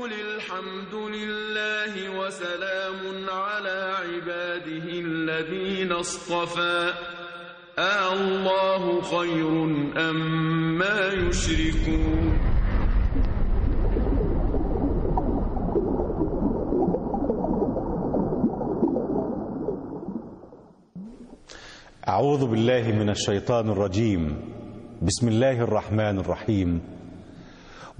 قل الحمد لله وسلام على عباده الذين اصطفى أَاللَّهُ خير أم ما يشركون. أعوذ بالله من الشيطان الرجيم. بسم الله الرحمن الرحيم.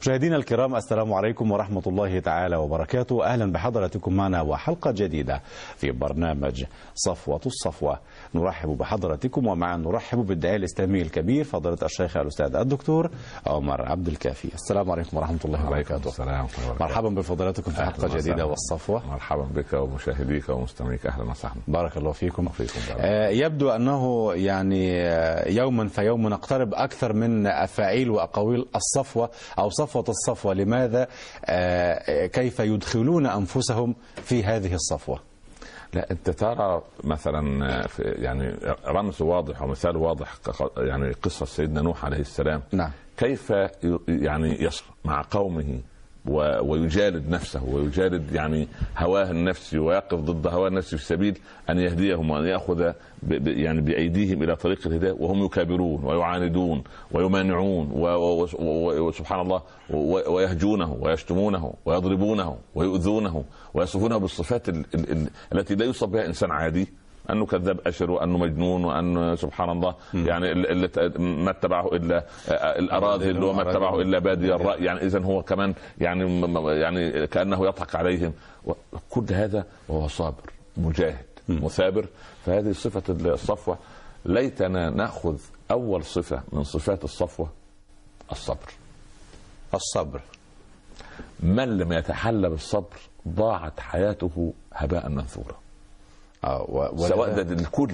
مشاهدينا الكرام، السلام عليكم ورحمة الله تعالى وبركاته. أهلا بحضراتكم معنا وحلقة جديدة في برنامج صفوة الصفوة. نرحب بحضراتكم ومعنا نرحب بالداعية الإسلامي الكبير فضيلة الشيخ الأستاذ الدكتور عمر عبد الكافي. السلام عليكم ورحمة الله وبركاته. السلام وبركاته. مرحبا بفضيلتكم في حلقة جديدة والصفوة. مرحبا بك ومشاهديك ومستمعيك، أهلا وسهلا. بارك الله فيكم. يبدو أنه يعني يوما فيوم نقترب أكثر من أفاعيل وأقاويل الصفوة أو صفوة الصفوة. لماذا؟ كيف يدخلون أنفسهم في هذه الصفوة؟ لا، أنت ترى مثلا يعني رمز واضح ومثال واضح، يعني قصة سيدنا نوح عليه السلام. نعم. كيف يعني يصف مع قومه ويجالد نفسه ويجالد يعني هواه النفسي ويقف ضد هواه النفسي في سبيل أن يهديهم وأن يأخذ يعني بأيديهم إلى طريق الهداية، وهم يكابرون ويعاندون ويمانعون وسبحان الله ويهجونه ويشتمونه ويضربونه ويؤذونه ويصفونه بالصفات التي لا يوصف بها إنسان عادي، أنه كذاب أشر وأنه مجنون وأنه سبحان الله يعني ما اتبعه إلا الأراذل وما اتبعه إلا بادي الرأي، يعني إذن هو كمان يعني كأنه يضحك عليهم. كل هذا وهو صابر مجاهد مثابر. فهذه صفة الصفوة. ليتنا نأخذ أول صفة من صفات الصفوة، الصبر. الصبر، من لم يتحلى بالصبر ضاعت حياته هباء منثورا. سواء ده للكل،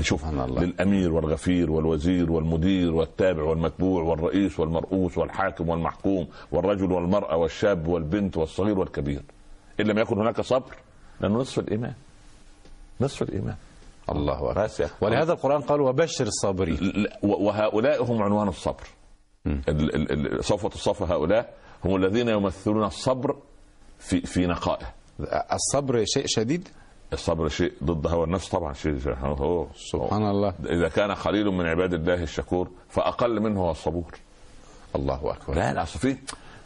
سبحان الله، للأمير والغفير والوزير والمدير والتابع والمتبوع والرئيس والمرؤوس والحاكم والمحكوم والرجل والمرأة والشاب والبنت والصغير والكبير. إن لم يكن هناك صبر، لأنه نصف الإيمان. نصف الإيمان. الله أكبر. ولهذا القرآن قال وبشر الصابرين. وهؤلاء هم عنوان الصبر. صفوة الصفوة هؤلاء هم الذين يمثلون الصبر في نقائه. الصبر شيء شديد؟ الصبر شيء ضد هوى النفس طبعا، شيء هو سبحان الله. إذا كان قليل من عباد الله الشكور فأقل منه هو الصبور. الله أكبر. لا لا،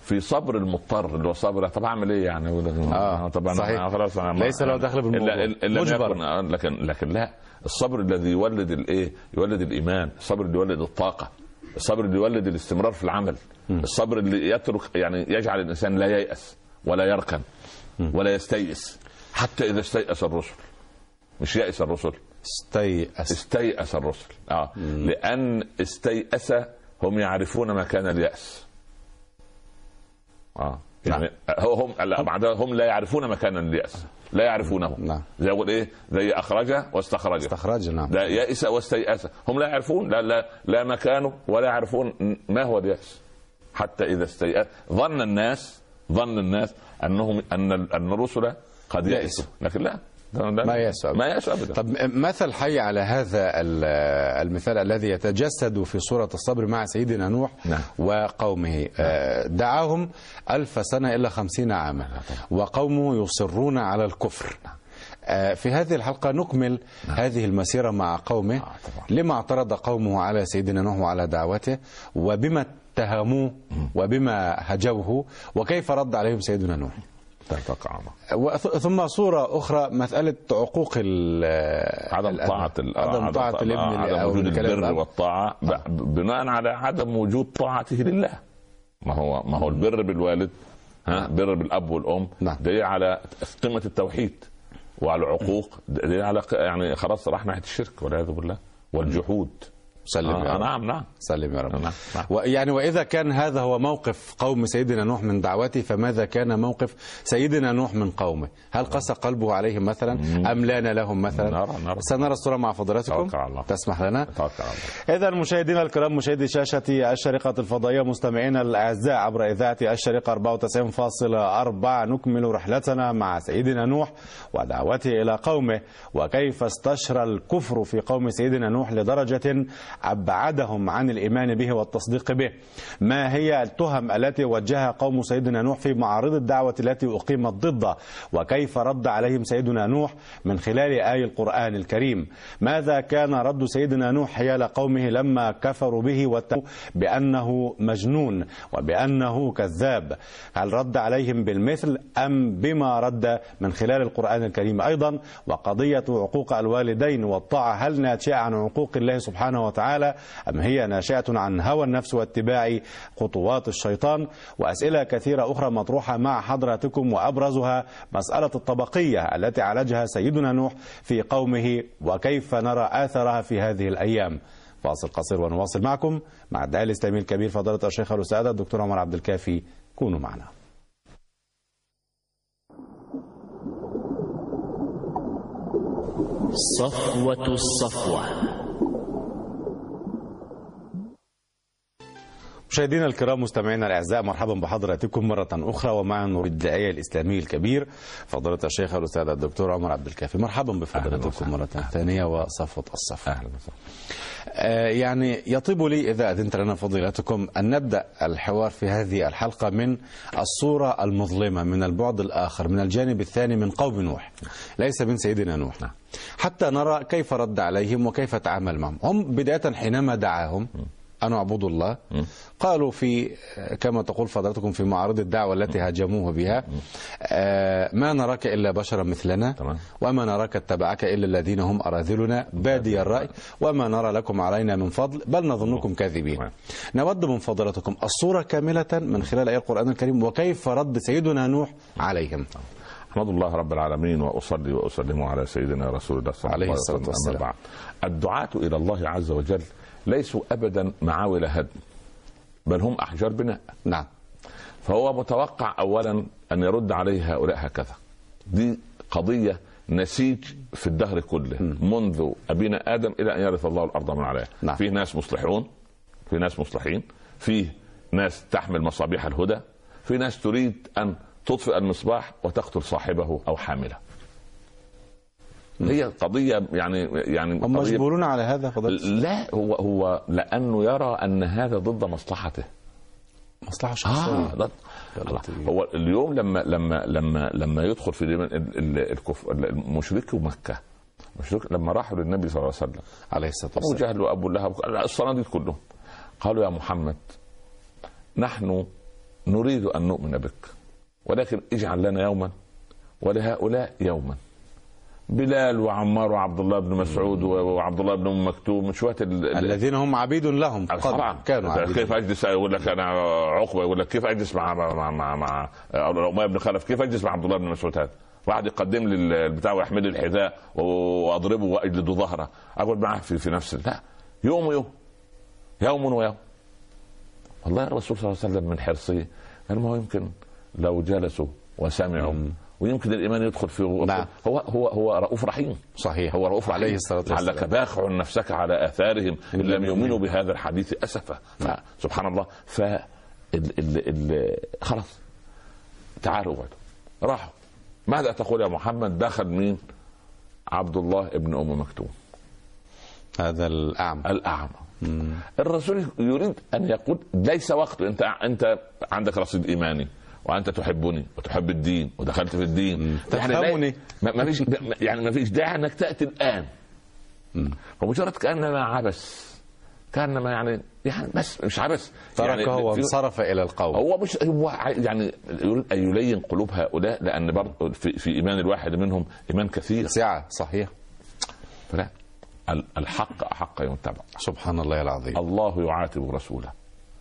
في صبر المضطر اللي هو صبر طب اعمل ايه يعني. طبعا صحيح. خلاص ليس له دخل بالموضوع، مجبر. لكن لا، الصبر الذي يولد الايه، يولد الايمان. الصبر اللي يولد الطاقه، الصبر اللي يولد الاستمرار في العمل، الصبر اللي يترك يعني يجعل الانسان لا ييأس ولا يركن ولا يستيئس. حتى إذا استيأس الرسل، مش يأس الرسل، استيأس الرسل. لأن استيأس هم يعرفون مكان اليأس. يعني هم لا يعرفون مكان اليأس، لا يعرفونه. زي يقول إيه، زي أخرجه واستخرجه. لا، يأس واستيأس، هم لا يعرفون لا لا لا مكانه ولا يعرفون ما هو اليأس. حتى إذا استيأس ظن الناس أنهم أن الرسل قد يأسوا، لكن لا، ما يأسوا أبدا. طب مثل حي على هذا المثال الذي يتجسد في صورة الصبر مع سيدنا نوح. نعم. وقومه. دعاهم 1000 سنة إلا 50 عاما. وقومه يصرون على الكفر. في هذه الحلقة نكمل هذه المسيرة مع قومه. لما اعترض قومه على سيدنا نوح وعلى دعوته، وبما اتهموه وبما هجوه، وكيف رد عليهم سيدنا نوح. ثم صورة أخرى، مسألة عقوق عدم طاعة الابن، عدم وجود البر والطاعة بناء على عدم وجود طاعته لله. ما هو البر بالوالد، بر بالأب والأم، دليل على قيمة التوحيد، وعلى العقوق دليل على يعني خلاص راح ناحية الشرك والعياذ بالله والجحود. سلم يا رب. نعم سلم يا رب. نعم. يعني وإذا كان هذا هو موقف قوم سيدنا نوح من دعوته، فماذا كان موقف سيدنا نوح من قومه؟ هل قسى قلبه عليهم مثلا أم لان لهم مثلا؟ نرى. سنرى الصورة مع فضلاتكم تسمح لنا. إذا مشاهدينا الكرام، مشاهدي شاشة الشارقة الفضائية، مستمعينا الأعزاء عبر إذاعة الشارقة 94.4، نكمل رحلتنا مع سيدنا نوح ودعوته إلى قومه، وكيف استشرى الكفر في قوم سيدنا نوح لدرجة أبعدهم عن الإيمان به والتصديق به. ما هي التهم التي وجهها قوم سيدنا نوح في معارض الدعوة التي أقيمت ضده، وكيف رد عليهم سيدنا نوح من خلال آي القرآن الكريم؟ ماذا كان رد سيدنا نوح حيال قومه لما كفروا به واتهموا بأنه مجنون وبأنه كذاب؟ هل رد عليهم بالمثل أم بما رد من خلال القرآن الكريم أيضا؟ وقضية عقوق الوالدين والطاعة، هل ناتجة عن عقوق الله سبحانه وتعالى أم هي ناشئة عن هوى النفس واتباع خطوات الشيطان؟ وأسئلة كثيرة أخرى مطروحة مع حضراتكم، وأبرزها مسألة الطبقية التي عالجها سيدنا نوح في قومه، وكيف نرى آثارها في هذه الأيام. فاصل قصير ونواصل معكم مع الداعي الإسلامي الكبير فضيلة الشيخ الأستاذ الدكتور عمر عبد الكافي، كونوا معنا. صفوة الصفوة. مشاهدينا الكرام، مستمعينا الاعزاء، مرحبا بحضراتكم مرة أخرى، ومعنا الداعية الإسلامي الكبير فضيلة الشيخ الأستاذ الدكتور عمر عبد الكافي. مرحبا بفضلاتكم مرة ثانية وصفوة الصفوة. أهلا وسهلا. يعني يطيب لي إذا أذنت لنا فضيلتكم أن نبدأ الحوار في هذه الحلقة من الصورة المظلمة، من البعد الآخر، من الجانب الثاني، من قوم نوح، ليس من سيدنا نوح، حتى نرى كيف رد عليهم وكيف تعامل معهم. هم بداية حينما دعاهم أن اعبدوا الله، قالوا في كما تقول فضلاتكم في معارض الدعوة التي هاجموه بها: ما نراك إلا بشرا مثلنا وما نراك اتبعك إلا الذين هم أراذلنا بادي الرأي وما نرى لكم علينا من فضل بل نظنكم كاذبين. نود من فضلاتكم الصورة كاملة من خلال آية القرآن الكريم، وكيف رد سيدنا نوح عليهم. أحمد الله رب العالمين وأصلي وأسلم على سيدنا رسول الله صلى الله عليه وسلم. الدعاة إلى الله عز وجل ليسوا أبدا معاول هدم، بل هم أحجار بناء. نعم. فهو متوقع أولا أن يرد عليه هؤلاء هكذا. دي قضية نسيج في الدهر كله، منذ أبينا آدم إلى أن يرث الله الأرض من عليها. نعم. فيه ناس مصلحون، فيه ناس مصلحين، فيه ناس تحمل مصابيح الهدى، فيه ناس تريد أن تطفئ المصباح وتقتل صاحبه أو حامله. هي قضية يعني هم مجبورون على هذا فضلت. لا، هو لأنه يرى أن هذا ضد مصلحته، مصلحة شخصية. هو اليوم لما يدخل في الكفر مشركي مكة، لما راحوا للنبي صلى الله عليه وسلم أبو جهل وأبو لهب الصناديد كلهم، قالوا: يا محمد، نحن نريد أن نؤمن بك، ولكن اجعل لنا يوما ولهؤلاء يوما. بلال وعمار وعبد الله بن مسعود وعبد الله بن ام مكتوم، شويه الذين هم عبيد لهم طبعا كانوا. كيف اجلس؟ يقول لك انا عقبه، يقول لك كيف اجلس مع مع مع, مع اميه بن خلف، كيف اجلس مع عبد الله بن مسعود هذا؟ واحد يقدم لي البتاع ويحمل الحذاء واضربه واجلد ظهره، اقعد معاه في نفس لا يوم ويوم، يوم ويوم. والله الرسول صلى الله عليه وسلم من حرصه قال: ما هو يمكن لو جلسوا وسمعوا ويمكن الإيمان يدخل في هو رؤوف رحيم. صحيح، هو رؤوف عليه الصلاة والسلام. علك باخع نفسك على آثارهم إن لم يؤمنوا بهذا الحديث أسفا. سبحان الله. ف خلاص تعالوا اقعدوا، راحوا. ماذا تقول يا محمد؟ دخل مين؟ عبد الله ابن أم مكتوم، هذا الأعمى. الرسول يريد أن يقول: ليس وقت، أنت عندك رصيد إيماني، وأنت تحبني وتحب الدين ودخلت في الدين، تفهمني، ما فيش داعي أنك تأتي الآن. ومجرد كأنما عبث، كأنما يعني بس مش عبث، ترك هو انصرف إلى القوم. هو مش هو يعني يريد أن يلين قلوب هؤلاء، لأن برضه في إيمان الواحد منهم إيمان كثير سعة. صحيح. فلا، الحق أحق أن يتبع. سبحان الله العظيم. الله يعاتب رسوله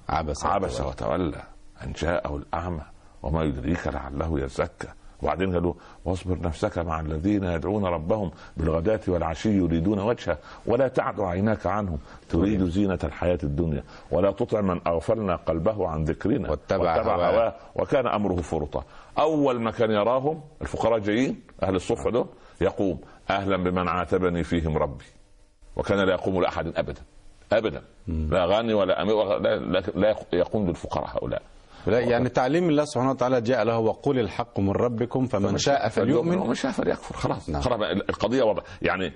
عبث وتولى أن جاءه الأعمى وما يدريك لعله يزكى وبعدين قالوا واصبر نفسك مع الذين يدعون ربهم بالغداة والعشي يريدون وجهه ولا تعد عيناك عنهم تريد زينة الحياة الدنيا ولا تطع من أغفلنا قلبه عن ذكرنا واتبع هواه وكان أمره فرطا. أول ما كان يراهم الفقراء جايين أهل الصفة دول يقوم أهلا بمن عاتبني فيهم ربي وكان لا يقوم لأحد أبدا أبدا لا غني ولا أمير لا يقوم للفقراء هؤلاء. يعني تعليم الله سبحانه وتعالى جاء له وقول الحق من ربكم فمن شاء فليؤمن ومن شاء فليكفر. خلاص القضية واضحة. يعني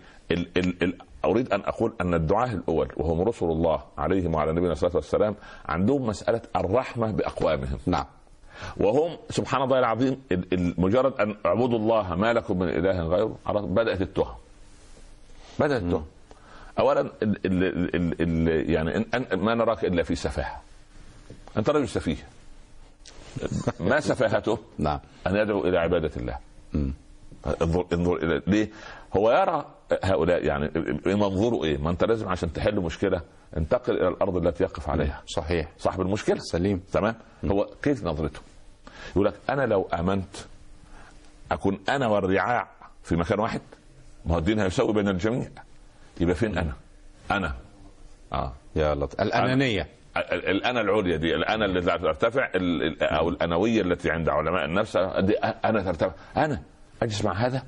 أريد أن أقول أن الدعاة الأول وهم رسل الله عليهم وعلى نبينا صلى الله عليه وسلم عندهم مسألة الرحمة بأقوامهم. نعم. وهم سبحان الله العظيم مجرد أن اعبدوا الله ما لكم من إله غيره بدأت التهم. أولا يعني ما نراك إلا في سفاهة. أنت رجل سفيه. ما سفاهته؟ نعم. أن يدعو إلى عبادة الله. انظر إلى ليه؟ هو يرى هؤلاء يعني منظوره إيه؟ ما أنت لازم عشان تحل مشكلة انتقل إلى الأرض التي يقف عليها. صحيح. صاحب المشكلة. سليم. تمام؟ هو كيف نظرته؟ يقول لك أنا لو آمنت أكون أنا والرعاع في مكان واحد؟ ما هو الدين هيساوي بين الجميع. يبقى فين أنا؟ يا لطيف. الأنانية. الأنا العليا دي الأنا التي ترتفع أو الأنوية التي عند علماء النفس دي أنا ترتفع. أنا أجلس مع هذا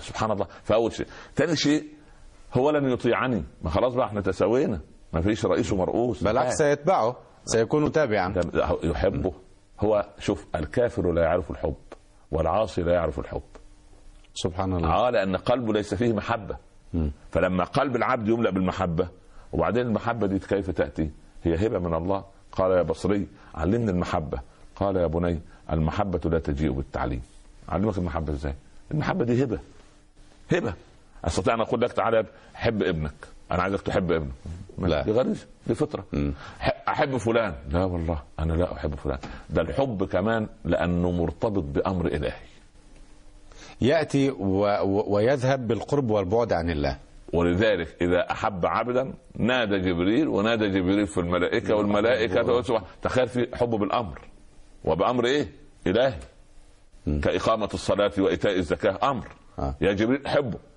سبحان الله. فأول شيء. ثاني شيء هو لن يطيعني. ما خلاص بقى احنا تساوينا ما فيش رئيس ومرؤوس. بالعكس سيتبعه سيكون تابعا يحبه. هو شوف الكافر لا يعرف الحب والعاصي لا يعرف الحب. سبحان الله. لأن قلبه ليس فيه محبة. فلما قلب العبد يملأ بالمحبة وبعدين المحبة دي كيف تأتي؟ هي هبة من الله. قال يا بصري علمني المحبة. قال يا بني المحبة لا تجيء بالتعليم. علمك المحبة ازاي؟ المحبة دي هبة. استطيع ان اقول لك تعالى حب ابنك. انا عايزك تحب ابنك. لا. دي غريزة دي فطرة. احب فلان. لا والله انا لا احب فلان. ده الحب كمان لانه مرتبط بامر الهي. يأتي ويذهب بالقرب والبعد عن الله. ولذلك إذا أحب عبدا نادى جبريل ونادى جبريل في الملائكة والملائكة تخيل في حبه بالأمر وبأمر إيه؟ إلهي. كإقامة الصلاة وإيتاء الزكاة أمر. يا جبريل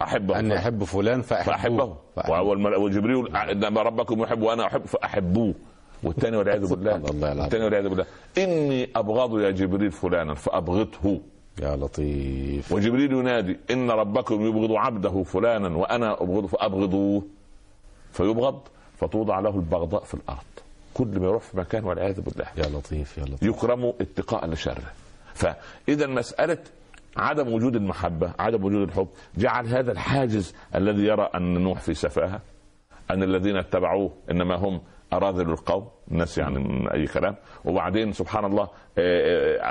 أحبه أن أحب فلان فأحبه. وجبريل إنما ربكم يحب وأنا أحب فأحبوه. والثاني والعياذ بالله إني أبغض يا جبريل فلانا فأبغضه. يا لطيف. وجبريل ينادي إن ربكم يبغض عبده فلانا وأنا أبغضه فأبغضوه فيبغض فتوضع له البغضاء في الأرض. كل ما يروح في مكان والعياذ بالله. يا لطيف يكرم اتقاء لشره. فإذا مسألة عدم وجود المحبة عدم وجود الحب جعل هذا الحاجز الذي يرى أن نوح في سفاهة أن الذين اتبعوه إنما هم أراذل القوم الناس يعني من أي كلام. وبعدين سبحان الله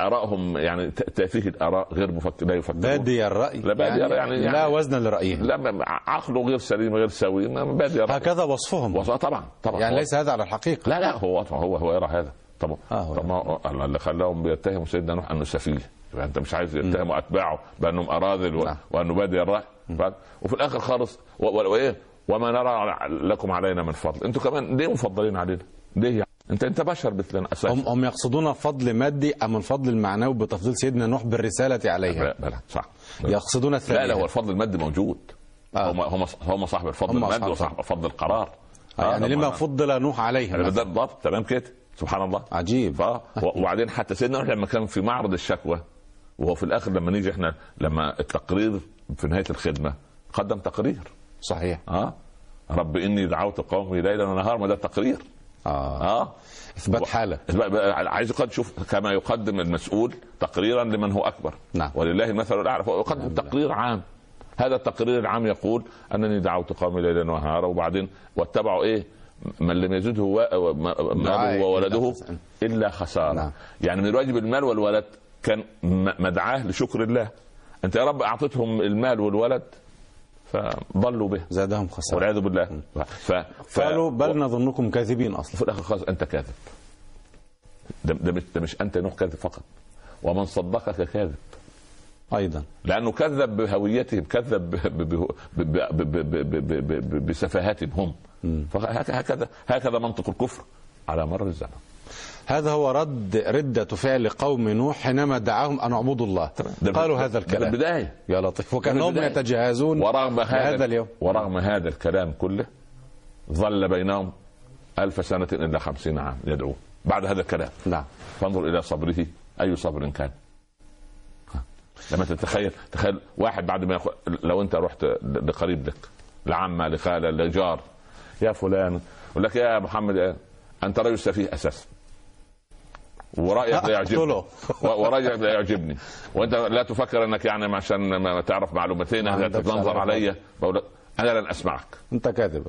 آرائهم يعني تأتيه الآراء غير لا يفكرون. بادي الرأي. لا بادي يعني لا وزن لرأيه. لا عقله غير سليم غير سوي. بادي الرأي. هكذا وصفهم. طبعا يعني ليس هذا على الحقيقة. لا هو يرى هذا طبعا. طبعا اللي خلاهم بيتهموا سيدنا نوح أنه سفيه. يعني أنت مش عايز يتهموا أتباعه بأنهم أراذل وأنه بادي الرأي. وفي الآخر خالص وإيه وما نرى لكم علينا من فضل. انتوا كمان ليه مفضلين علينا؟ ليه؟ انت بشر مثلنا اساسا. هم يقصدون فضل مادي ام الفضل المعنوي بتفضيل سيدنا نوح بالرساله عليها؟ بلى صح. يقصدون الثاني. لا هو الفضل المادي موجود. هم صاحب الفضل المادي وصاحب فضل القرار. يعني لما فضل نوح عليهم بالضبط. تمام كده سبحان الله. عجيب. وبعدين حتى سيدنا نوح لما كان في معرض الشكوى وهو في الاخر لما نيجي احنا لما التقرير في نهايه الخدمه قدم تقرير. صحيح. رب إني دعوت قومي ليلا ونهار. ما ده تقرير. إثبات حالة. عايز قد شوف كما يقدم المسؤول تقريرا لمن هو أكبر. نعم. ولله المثل الأعلى. يقدم تقرير عام. هذا التقرير العام يقول أنني دعوت قومي ليلا ونهارا وبعدين واتبعوا إيه من لم يزده ماله وولده إلا خسارة. نعم. يعني من واجب المال والولد كان مدعاه لشكر الله. أنت يا رب أعطيتهم المال والولد فضلوا به زادهم خسارة والعياذ بالله. قالوا بل نظنكم كاذبين أصلا. في الآخر خلاص أنت كاذب. ده مش أنت نوح كاذب فقط ومن صدقك كاذب أيضا. لأنه كذب بهويتهم كذب بسفاهاتهم هم. فهكذا منطق الكفر على مر الزمن. هذا هو ردة فعل قوم نوح حينما دعاهم أن اعبدوا الله. قالوا هذا الكلام بالبداية يا لطيف، وكانهم يتجهزون. ورغم هذا اليوم، ورغم هذا الكلام كله، ظل بينهم 1000 سنة إلا 50 عام يدعوه بعد هذا الكلام. نعم. فانظر إلى صبره، أي صبر كان. لما تتخيل واحد بعد ما لو أنت رحت لقريب لك، لعمة، لخالة، لجار، يا فلان، يقول لك يا محمد أنت رجل سفيه أساسا، ورأيك لا يعجبني وأنت لا تفكر أنك يعني عشان ما تعرف معلومتين تنظر علي. بقول لك أنا لن أسمعك، أنت كاذب.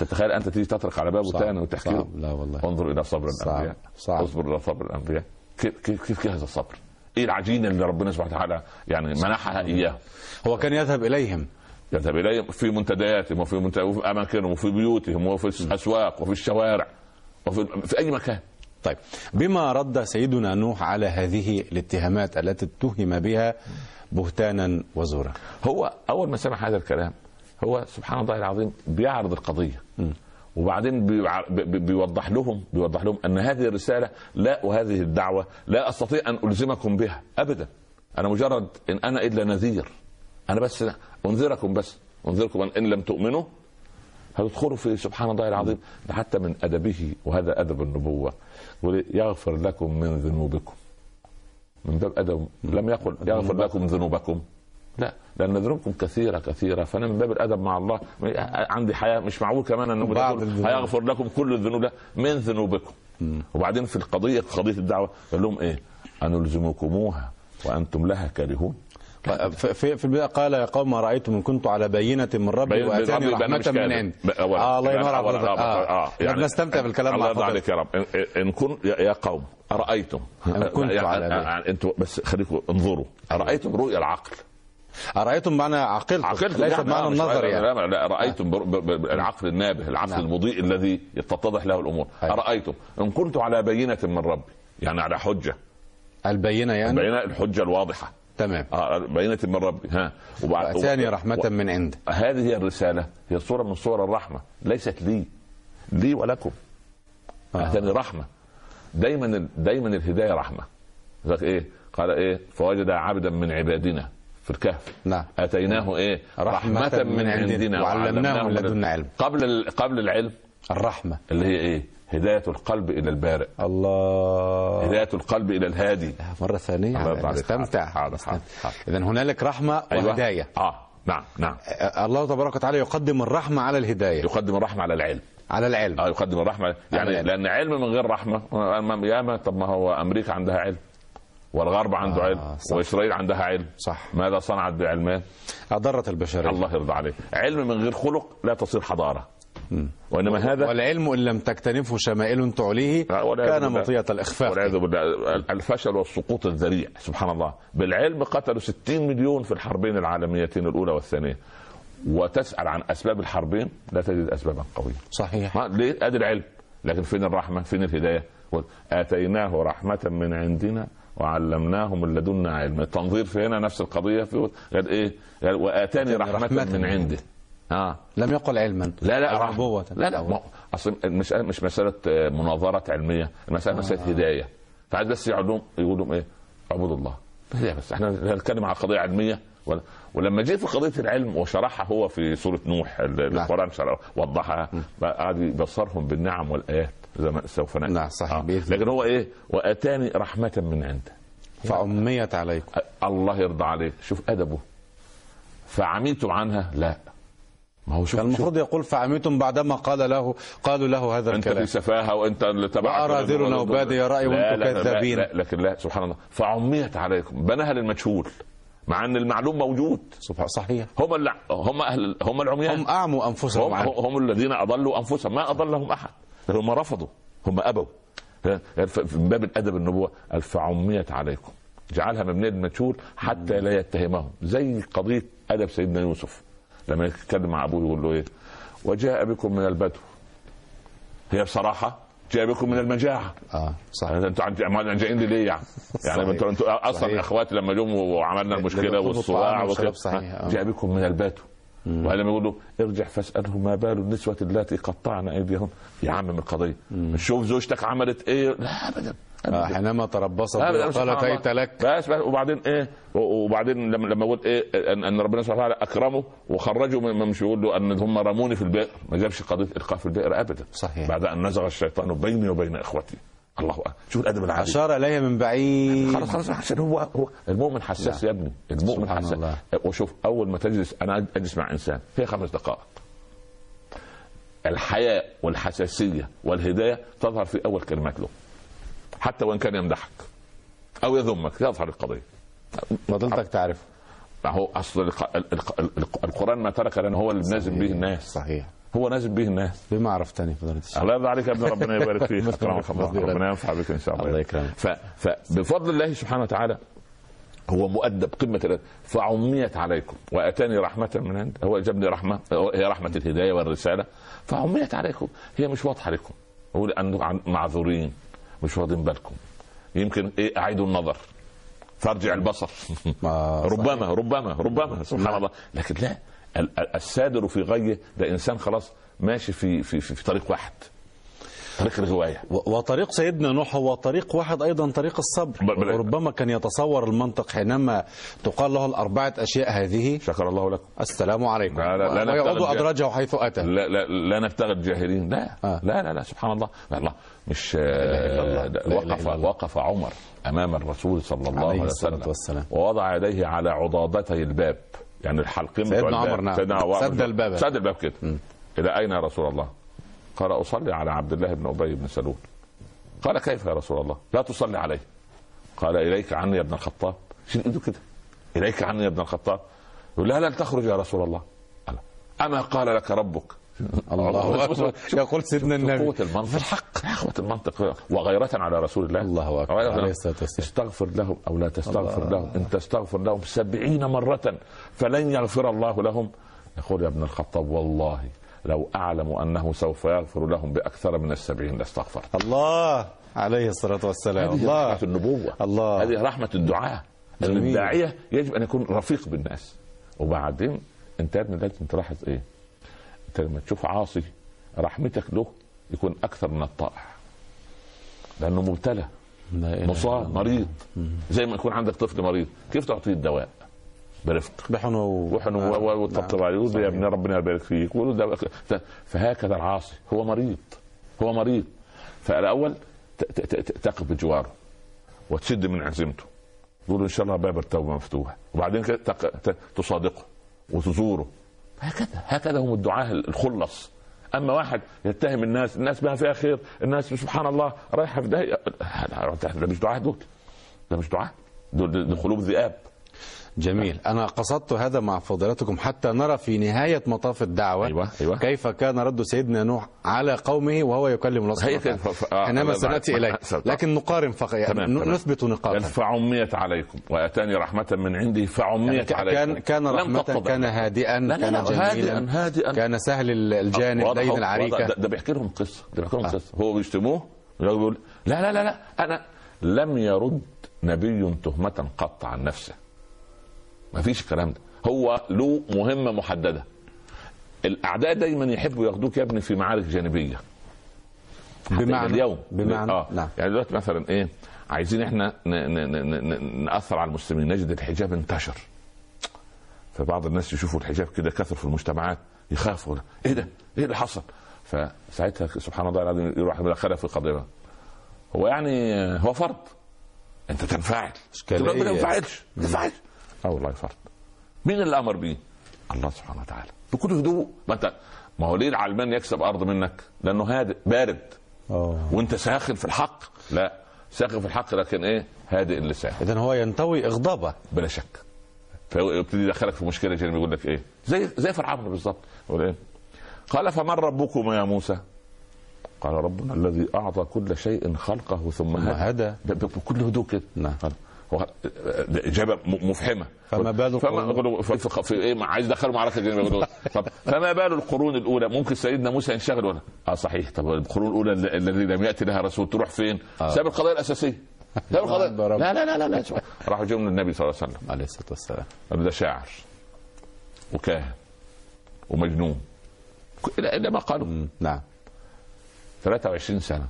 تتخيل أنت تيجي تطرق على بابه تاني وتحكي له؟ لا والله. انظر إلى صبر الأنبياء، اصبر إلى صبر الأنبياء. كيف هذا الصبر؟ إيه العجينة اللي ربنا سبحانه وتعالى يعني منحها إياه؟ هو كان يذهب إليهم، يذهب إليهم في منتدياتهم وفي أماكنهم وفي بيوتهم وفي الأسواق وفي الشوارع وفي أي مكان. طيب، بما رد سيدنا نوح على هذه الاتهامات التي اتهم بها بهتانا وزورا؟ هو أول ما سمع هذا الكلام هو سبحان الله العظيم بيعرض القضية، وبعدين بيوضح لهم أن هذه الرسالة لا، وهذه الدعوة لا أستطيع أن ألزمكم بها أبدا، أنا مجرد إن أنا إلا نذير، أنا بس أنذركم، أن لم تؤمنوا هتدخلوا في سبحان الله العظيم. حتى من أدبه، وهذا أدب النبوة، يغفر لكم من ذنوبكم، من باب أدب، لم يقل يغفر لكم من ذنوبكم، لا، لأن ذنوبكم كثيرة كثيرة، فأنا من باب الأدب مع الله عندي حياة، مش معقول كمان أنه هيغفر لكم كل الذنوب، لا، من ذنوبكم. وبعدين في قضية الدعوة قال لهم إيه؟ أن ألزمكموها وأنتم لها كارهون. في البداية قال يا قوم رأيتم إن كنت على بينة من ربي وأتاني رحمة من عندي. الله ينور على حضرتك. يعني بنستمتع بالكلام مع حضرتك. الله يرضى عليك يا رب. إن كن يا قوم أرأيتم، أنتوا بس خليكم انظروا، أرأيتم رؤيا العقل. أرأيتم معنى عقلتم، ليس معنى النظر يعني. لا، رأيتم العقل النابه، العقل المضيء الذي تتضح له الأمور. أرأيتم إن كنت على بينة من ربي، يعني على حجة. البينة يعني؟ البينة الحجة الواضحة. تمام. بينة من ربي. وأتاني رحمة من عند. هذه هي الرسالة، هي صورة من صور الرحمة، ليست لي ولكم. أتاني رحمة. دايما الهداية رحمة. إيه؟ قال إيه؟ فوجد عبدا من عبادنا في الكهف. نعم. أتيناه إيه؟ رحمة من عندنا وعلمناه لدنا علم. قبل العلم الرحمة، اللي هي إيه؟ هداية القلب إلى البارئ. الله. هداية القلب إلى الهادي. مرة ثانية. استمتع. إذن هنالك رحمة وهداية. نعم. الله تبارك وتعالى يقدم الرحمة على الهداية. يقدم الرحمة على العلم. على العلم. يقدم الرحمة يعني العلم. لأن علم من غير رحمة ياما. طب ما هو أمريكا عندها علم، والغرب عنده علم، وإسرائيل عندها علم. صح. ماذا صنعت بعلمان؟ أضرت البشرية. الله يرضى عليك. علم من غير خلق لا تصير حضارة. وإنما هذا والعلم إن لم تكتنفه شمائل تعليه كان مطية الإخفاق. والعياذ بالله، الفشل والسقوط الذريع. سبحان الله، بالعلم قتلوا 60 مليون في الحربين العالميتين الأولى والثانية، وتسأل عن أسباب الحربين لا تجد أسبابا قوية. صحيح. ليه؟ أدي العلم، لكن فين الرحمة؟ فين الهداية؟ آتيناه رحمة من عندنا وعلمناهم من لدنا علم. التنظير في هنا نفس القضية. في إيه؟ وآتاني رحمة من عنده. لم يقل علما. لا ربوة. لا اصل مش مسألة مناظرة علمية، المسألة مسألة هداية. فعايز بس يقولوا ايه؟ اعبدوا الله. بس احنا هنتكلم على قضية علمية. ولما جه في قضية العلم وشرحها هو في سورة نوح، القرآن وضحها، قعد يبصرهم بالنعم والآيات زي ما سوف نعلم. نعم صحيح. لكن هو ايه؟ وآتاني رحمة من عنده فأميت عليكم. الله يرضى عليك، شوف أدبه. فعميتم عنها؟ لا. ما هو كان المفروض يقول فعميتم بعدما قالوا له هذا الكلام. أنت في سفاهة، وأنت تبعت وأراذلنا وبادي رأي وأنتم كذابين. لكن لا، سبحان الله، فعميت عليكم، بناها للمجهول مع أن المعلوم موجود. صحيح. هم العميان، هم أعموا أنفسهم، هم الذين أضلوا أنفسهم، ما أضلهم أحد، هم رفضوا، هم أبوا. من باب الأدب النبوة فعميت عليكم، جعلها مبنية للمجهول حتى لا يتهمهم، زي قضية أدب سيدنا يوسف لما يتكلم مع أبوه يقول له إيه؟ وجاء بكم من البدو. هي بصراحة جاء بكم من المجاعة. صح. أنتوا جايين لي ليه يعني؟ يعني أنتوا أصلا إخواتي لما جم وعملنا المشكلة والصواع وكده. جاء بكم من البدو، وعندما يقول له ارجع فاساله ما بال النسوه اللاتي قطعن ايديهم، يا عم من القضيه شوف زوجتك عملت ايه. لا ابدا، حينما تربصت قالت هيت لك بس. وبعدين ايه، وبعدين لما يقول ايه ان ربنا سبحانه وتعالى اكرمه وخرجه، مش يقول له ان هم رموني في البئر، ما جابش قضيه القاء في البئر ابدا. صحيح. بعد ان نزغ الشيطان بيني وبين اخوتي. الله اكبر، شوف الادب العالي. اشار اليها من بعيد. خلاص عشان هو المؤمن حساس يا ابني، المؤمن حساس. وشوف اول ما تجلس، انا اجلس مع انسان فيها 5 دقائق، الحياء والحساسيه والهدايه تظهر في اول كلمات له، حتى وان كان يمدحك او يذمك يظهر القضيه. فضلتك تعرف هو اصل القران ما ترك لنا، هو اللي نازل به الناس. صحيح، هو نازل به الناس. بما عرفتني فضيلة الشيخ. الله يرضى عليك يا ابني، ربنا يبارك فيك. ربنا ينفع بك ان شاء الله. الله يكرمك. فبفضل الله سبحانه وتعالى هو مؤدب قمه، فعميت عليكم واتاني رحمه من عند، هو جابني رحمه، هي رحمه الهدايه والرساله، فعميت عليكم، هي مش واضحه لكم، هو لانه معذورين مش واخدين بالكم، يمكن ايه اعيدوا النظر فارجع البصر. ربما ربما ربما سبحان الله. لكن لا، السادر في غيه ده انسان خلاص ماشي في في في, في طريق واحد، طريق الغوايه. وطريق سيدنا نوح هو طريق واحد ايضا، طريق الصبر. وربما كان يتصور المنطق حينما تقال له الاربعه اشياء هذه، شكر الله لكم السلام عليكم، ويعود ادرجه حيث اتى. لا لا لا نبتغي جاهلين. لا. لا لا لا سبحان الله. الله مش وقف عمر امام الرسول صلى الله عليه وسلم ووضع يديه على عضادتي الباب، يعني الحلقين بتوع سيدنا عمر. نعم، سد الباب، سد الباب كده. الى اين يا رسول الله؟ قال اصلي على عبد الله بن ابي بن سلول. قال كيف يا رسول الله؟ لا تصلي عليه. قال اليك عني يا ابن الخطاب. شيل ايده كده، اليك عني يا ابن الخطاب. يقول لا لا تخرج يا رسول الله. قال اما قال لك ربك. الله اكبر، يقول سيدنا النبي في الحق اخوه المنطق وغيره على رسول الله. الله اكبر. استغفر لهم او لا تستغفر لهم، ان تستغفر لهم 70 مرة فلن يغفر الله لهم. يقول يا ابن الخطاب والله لو أعلم أنه سوف يغفر لهم بأكثر من 70 لاستغفر. الله عليه الصلاة والسلام. هذه الله رحمة النبوة. الله، هذه رحمة الدعاء. الداعية يجب أن يكون رفيق بالناس. وبعدين أنت يا ابني لازم تلاحظ إيه؟ أنت لما تشوف عاصي رحمتك له يكون أكثر من الطائع، لأنه مبتلى، مصاب، مريض. زي ما يكون عندك طفل مريض، كيف تعطيه الدواء؟ برفق، بحنو وتطبطب عليه ويقول يا ابني ربنا يبارك فيك. فهكذا العاصي هو مريض، هو مريض. فالاول تقف بجواره وتشد من عزيمته، تقول ان شاء الله باب التوبه مفتوح، وبعدين تصادقه وتزوره. هكذا هم الدعاة الخلص. اما واحد يتهم الناس ما فيها خير، الناس سبحان الله رايحه في داهيه، ده مش دعاة، دول ده مش دعاة، دول قلوب ذئاب. جميل. أنا قصدت هذا مع فضيلتكم حتى نرى في نهاية مطاف الدعوة. أيوة. كيف كان رد سيدنا نوح على قومه وهو يكلم الله سبحانه وتعالى. إنما سنأتي إليه، لكن نقارن فقط، نثبت نقاطا. فعميت عليكم وأتاني رحمة من عندي، فعميت يعني عليكم. كان رحمة، كان هادئا، كان جميلا، كان سهل الجانب، لين العريكة. ده بيحكي لهم قصة، هو بيشتموه ويقول لا لا لا لا، أنا لم يرد نبي تهمة قط عن نفسه، ما فيش الكلام ده. هو له مهمه محدده. الاعداء دايما يحبوا ياخدوك يا ابني في معارك جانبيه. بمعنى اليوم، بمعنى نعم. يعني دلوقتي مثلا ايه، عايزين احنا ناثر على المسلمين، نجد الحجاب انتشر، فبعض الناس يشوفوا الحجاب كده كثر في المجتمعات يخافوا، ايه ده، ايه اللي حصل؟ فساعتها سبحان الله العظيم يروح يدخلها في قضيه، هو يعني هو فرض، انت تنفعل، ربنا ما ينفعلش، ما ينفعلش. والله فرض. مين اللي امر بيه؟ الله سبحانه وتعالى بكل هدوء. ما هو ليه العلمان يكسب ارض منك؟ لانه هادئ بارد. وانت ساخن في الحق. لا، ساخن في الحق لكن ايه، هادئ اللسان. اذا هو ينطوي اغضابه بلا شك، فيبتدي يدخلك في مشكله جانبيه، يقول لك ايه، زي فرعون بالظبط. إيه؟ قال فمن ربكما يا موسى؟ قال ربنا الذي اعطى كل شيء خلقه ثم هدى. بكل هدوء كده. نعم. إجابة مفحمة. فما بال القرون في إيه، عايز دخلوا معركة جانبية. طب فما بال القرون الأولى؟ ممكن سيدنا موسى ينشغل ولا صحيح. طب القرون الأولى الذي لم يأتي لها رسول تروح فين؟ ساب القضايا الأساسية. ساب القضايا. لا لا لا لا. راحوا جم للنبي صلى الله عليه وسلم. عليه الصلاة والسلام. ده شاعر وكاهن ومجنون إلى ما قالوا. نعم. 23 سنة.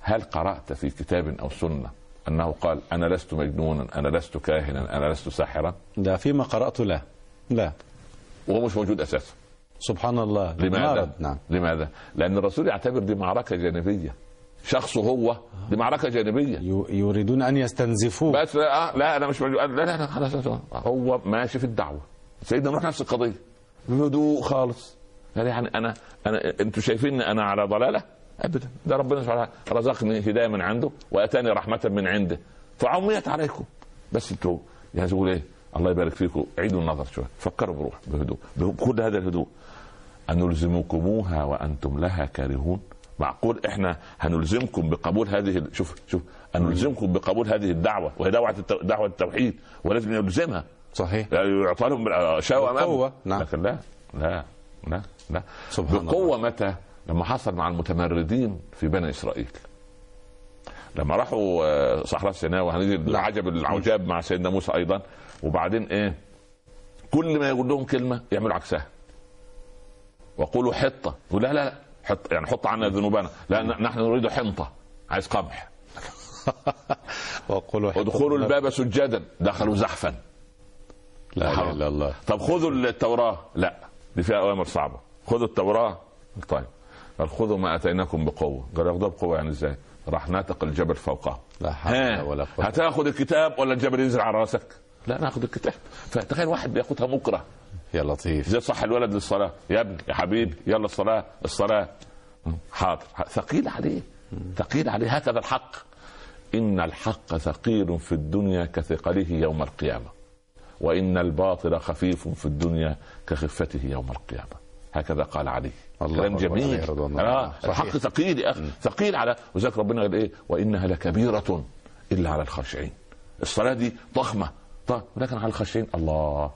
هل قرأت في كتاب أو سنة أنه قال أنا لست مجنونا، أنا لست كاهنا، أنا لست ساحرا؟ لا، فيما قرأت لا. لا. وهو مش موجود أساسا. سبحان الله. لماذا؟ نعم. لماذا؟ لأن الرسول يعتبر دي معركة جانبية. شخصه هو دي معركة جانبية. يريدون أن يستنزفوه. بس لا أنا مش موجود. لا خلاص. هو ماشي في الدعوة. سيدنا نوح نفس القضية. بهدوء خالص. يعني أنا أنتوا شايفين أنا على ضلالة؟ أبدا، ده ربنا سبحانه رزقني هداية من عنده وأتاني رحمة من عنده فعميت عليكم، بس أنتوا يا زوجي الله يبارك فيكم عيدوا النظر شوية، فكروا بروح بهدوء بكل هذا الهدوء. أن نلزمكموها وأنتم لها كارهون؟ معقول إحنا هنلزمكم بقبول هذه، شوف أن نلزمكم بقبول هذه الدعوة وهي دعوة التوحيد ولازم نلزمها. صحيح. يعني يعطالهم شاوة أمامهم. نعم. لكن لا بقوة. متى؟ لما حصل مع المتمردين في بني إسرائيل لما راحوا صحراء سيناء، وهنيجي العجب العجاب مع سيدنا موسى أيضا. وبعدين إيه؟ كل ما يقول لهم كلمة يعملوا عكسها وقولوا حطة، يقول لا حط، يعني حط عنا ذنوبنا، لا نحن نريد حنطة، عايز قمح. وقولوا ادخلوا الباب سجدا، دخلوا زحفا. لا إله إلا الله. طب خذوا التوراة، لا دي فيها أوامر صعبة، خذوا التوراة. طيب قال خذوا ما أتيناكم بقوة، قال ياخدوها بقوة يعني إزاي؟ راح ناتق الجبل فوقه. لا حول ولا قوة. هتاخد الكتاب ولا الجبل ينزل على راسك؟ لا ناخد الكتاب. فتخيل واحد بياخدها مكره. يا لطيف. زي صح الولد للصلاة، يا ابني يا حبيبي يلا الصلاة الصلاة. حاضر. ثقيل عليه، ثقيل عليه. هكذا الحق، إن الحق ثقيل في الدنيا كثقله يوم القيامة، وإن الباطل خفيف في الدنيا كخفته يوم القيامة. هكذا قال علي. كلام جميل. الحق ثقيل يا أخي، ثقيل على وذاك ربنا قال إيه؟ وإنها لكبيرة إلا على الخاشعين. الصلاة دي ضخمة، ولكن على الخاشعين. الله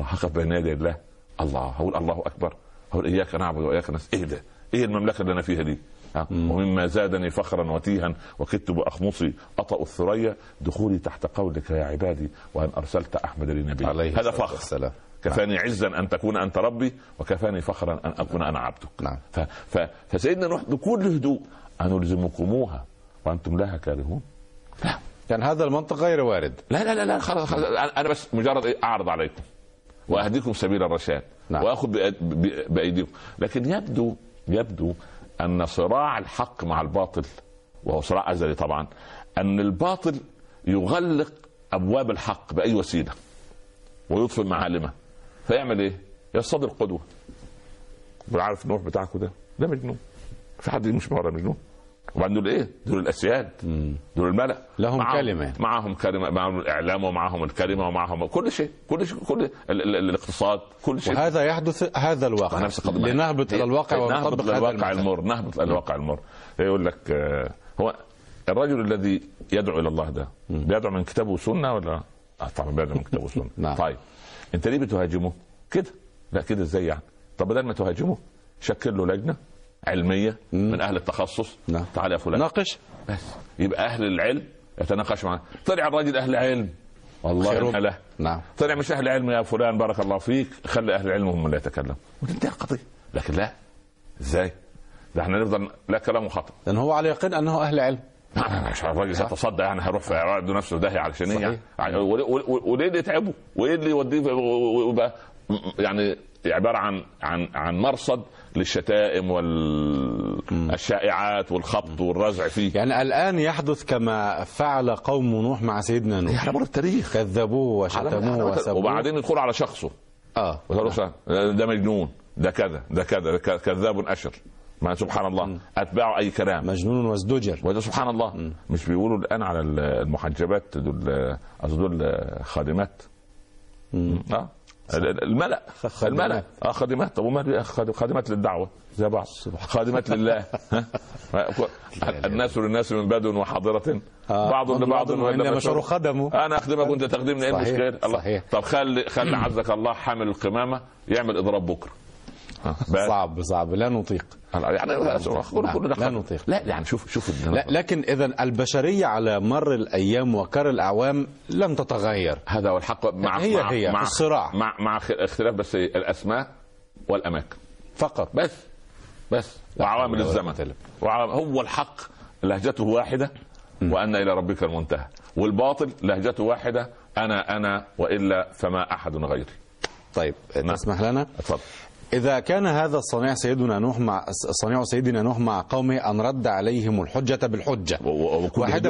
هقف بين يدي الله، الله هقول الله أكبر، هقول إياك نعبد وإياك نستعين. إيه ده؟ إيه المملكة اللي أنا فيها دي؟ ومما زادني فخرا وتيها وكدت بأخمصي أطأ الثريا دخولي تحت قولك يا عبادي وأن أرسلت أحمد لنبي. هذا فخر. السلام. كفاني عزا أن تكون أنت ربي وكفاني فخرا أن أكون أنا عبدك. نعم. فسيدنا نوح بكل هدوء، أنلزمكموها وأنتم لها كارهون؟ لا. يعني هذا المنطق غير وارد. لا خلاص أنا بس مجرد أعرض عليكم وأهديكم سبيل الرشاد. نعم. وأخذ بأيديكم. لكن يبدو أن صراع الحق مع الباطل، وهو صراع أزلي طبعا، أن الباطل يغلق أبواب الحق بأي وسيلة ويطفئ معالمه. فيعمل إيه؟ يصطدم القدوة. عارف نوح بتاعكم ده مجنون، في حد مش مره مجنون. وبعدين دول إيه؟ دول الأسياد، دول الملأ، لهم كلمة، معهم كلمة، معهم الإعلام ومعهم الكلمة ومعهم كل شيء، كل الاقتصاد، كل شيء. وهذا يحدث، هذا الواقع. لنهبط إلى الواقع ونطبق هذا المثل. نهبط إلى الواقع المر. يقول لك هو الرجل الذي يدعو إلى الله ده بيدعو من كتابه وسنة ولا؟ طبعا بيدعو من كتابه وسنة. طيب أنت ليه بتهاجمه؟ كده؟ لا كده إزاي يعني؟ طب بدل ما تهاجمه شكل له لجنة علمية من أهل التخصص. نعم. تعال يا فلان ناقش، بس يبقى أهل العلم يتناقش معاه. طلع الراجل أهل علم والله له. نعم. طلع مش أهل علم، يا فلان بارك الله فيك خلي أهل العلم هم اللي يتكلم وتنتهي القضية. لكن لا، إزاي ده؟ إحنا نفضل لا كلامه خطأ، لأن هو على يقين أنه أهل علم. مش الراجل هيتصدى يعني، هيروح في عراضه نفسه داهية علشان إيه يعني؟ وليه اللي يتعبه وإيه اللي يوديه ويبقى يعني عبارة عن مرصد للشتائم والشائعات والخبط والرزع فيه. يعني الآن يحدث كما فعل قوم نوح مع سيدنا نوح. يحرموا التاريخ. كذبوه وشتموه وسبوه. وبعدين يدخلوا على شخصه. ده مجنون، ده كذا، ده كذا، كذاب أشر. ما سبحان الله. أتباعه أي كلام. مجنون وازدجر. وده سبحان الله. مش بيقولوا الآن على المحجبات دول خادمات. الملأ خادمات. خادمات. طب وما خادمات للدعوة زي بعض، خادمات لله. الناس للناس من باد وحاضرة، بعض لبعض وإنما شروا خدموا. أنا أخدمك وأنت تخدمني، إيه المشكلة؟ الله. طب خلي عزك الله حامل القمامة يعمل إضراب بكرة. صعب لا نطيق. لا نطيق. لا يعني شوف لكن إذا البشرية على مر الأيام وكر الأعوام لم تتغير. هذا هو الحق. مع الصراع مع اختلاف بس الأسماء والأماكن فقط بس وعوامل الزمن. هو الحق لهجته واحدة وأن إلى ربك المنتهى، والباطل لهجته واحدة، أنا وإلا فما أحد غيري. طيب تسمح لنا؟ اتفضل. إذا كان هذا الصنيع صنيع سيدنا نوح مع قومه أن رد عليهم الحجة بالحجة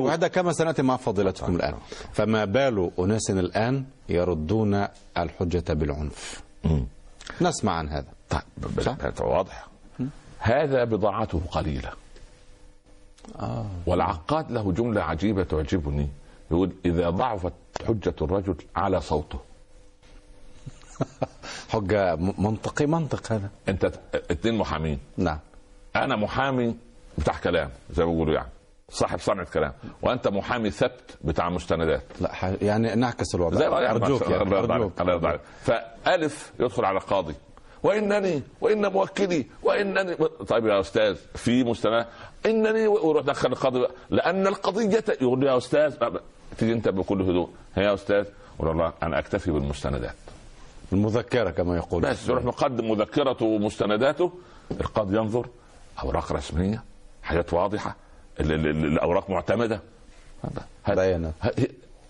وحدة كما سنأتي مع فضيلتكم الآن، فما بال أناس الآن يردون الحجة بالعنف؟ نسمع عن هذا. طيب واضح، هذا بضاعته قليلة. والعقاد له جملة عجيبة تعجبني، يقول إذا ضعفت حجة الرجل على صوته. حجة منطق هذا. انت 2 محامين. نعم. انا محامي بتاع كلام زي ما بيقولوا، يعني صاحب صنعة كلام، وانت محامي ثبت بتاع مستندات. لا يعني نعكس الوضع. ارجوك يا رب. فالف يدخل على القاضي، وان موكلي وانني. طيب يا استاذ في مستند انني، ويروح دخل القاضي لان القضية، يقول له يا استاذ، تيجي انت بكل هدوء، يا استاذ والله انا اكتفي بالمستندات. المذكرة كما يقول، بس يروح مقدم مذكرته ومستنداته. القاضي ينظر، أوراق رسمية، حاجات واضحة، الأوراق معتمدة.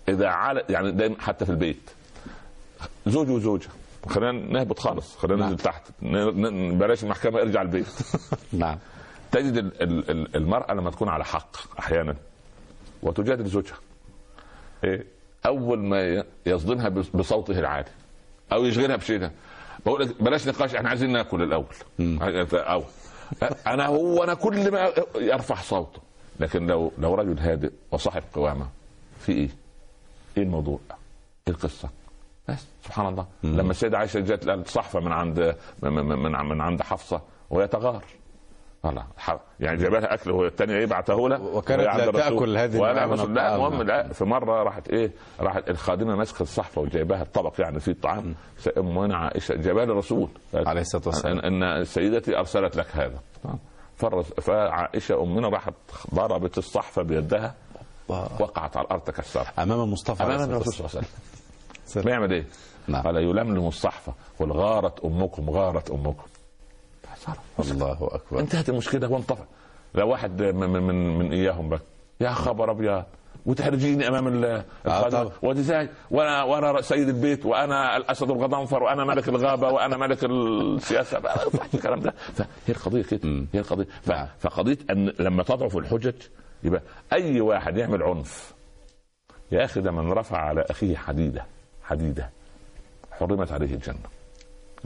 إذا يعني دايما حتى في البيت زوج وزوجة، خلينا نهبط خالص، خلينا ننزل تحت، بلاش المحكمة، ارجع البيت. نعم. تجد المرأة لما تكون على حق أحيانا وتجادل زوجها، أول ما يصدمها بصوته العالي او يشغلها بشيء، بقول لك بلاش نقاش، احنا عايزين ناكل الاول. او انا كل ما يرفع صوته. لكن لو رجل هادئ وصاحب قوامه، في ايه الموضوع، ايه القصه، بس سبحان الله. لما السيده عائشه جت الصحفه من عند حفصه ويتغار، يعني جابها اكل وهو الثانيه يبعته له، وكانت لا تاكل هذه المهم. لا، في مره راحت راحت الخادمه ماسكه الصحفه وجايبها الطبق، يعني فيه طعام. امنا عائشه جابها للرسول عليه الصلاه والسلام ان سيدتي ارسلت لك هذا. فعائشه امنا راحت ضربت الصحفه بيدها، وقعت على الارض تكسرت امام مصطفى عليه الصلاه والسلام. بيعمل ايه؟ قال يلملم الصحفه، قل غارت امكم غارت امكم. الله اكبر، انتهت المشكله وانطفأ. لو واحد من اياهم بك، يا خبر ابيض، وتحرجيني امام القاده، وازاي وانا سيد البيت، وانا الاسد الغضنفر، وانا ملك الغابه، وانا ملك السياسه. ما ينفعش الكلام ده. فهي القضيه كده، هي القضيه. فقضيه ان لما تضعف الحجج، يبقى اي واحد يعمل عنف. يا اخي، ده من رفع على اخيه حديده حديده حرمت عليه الجنه.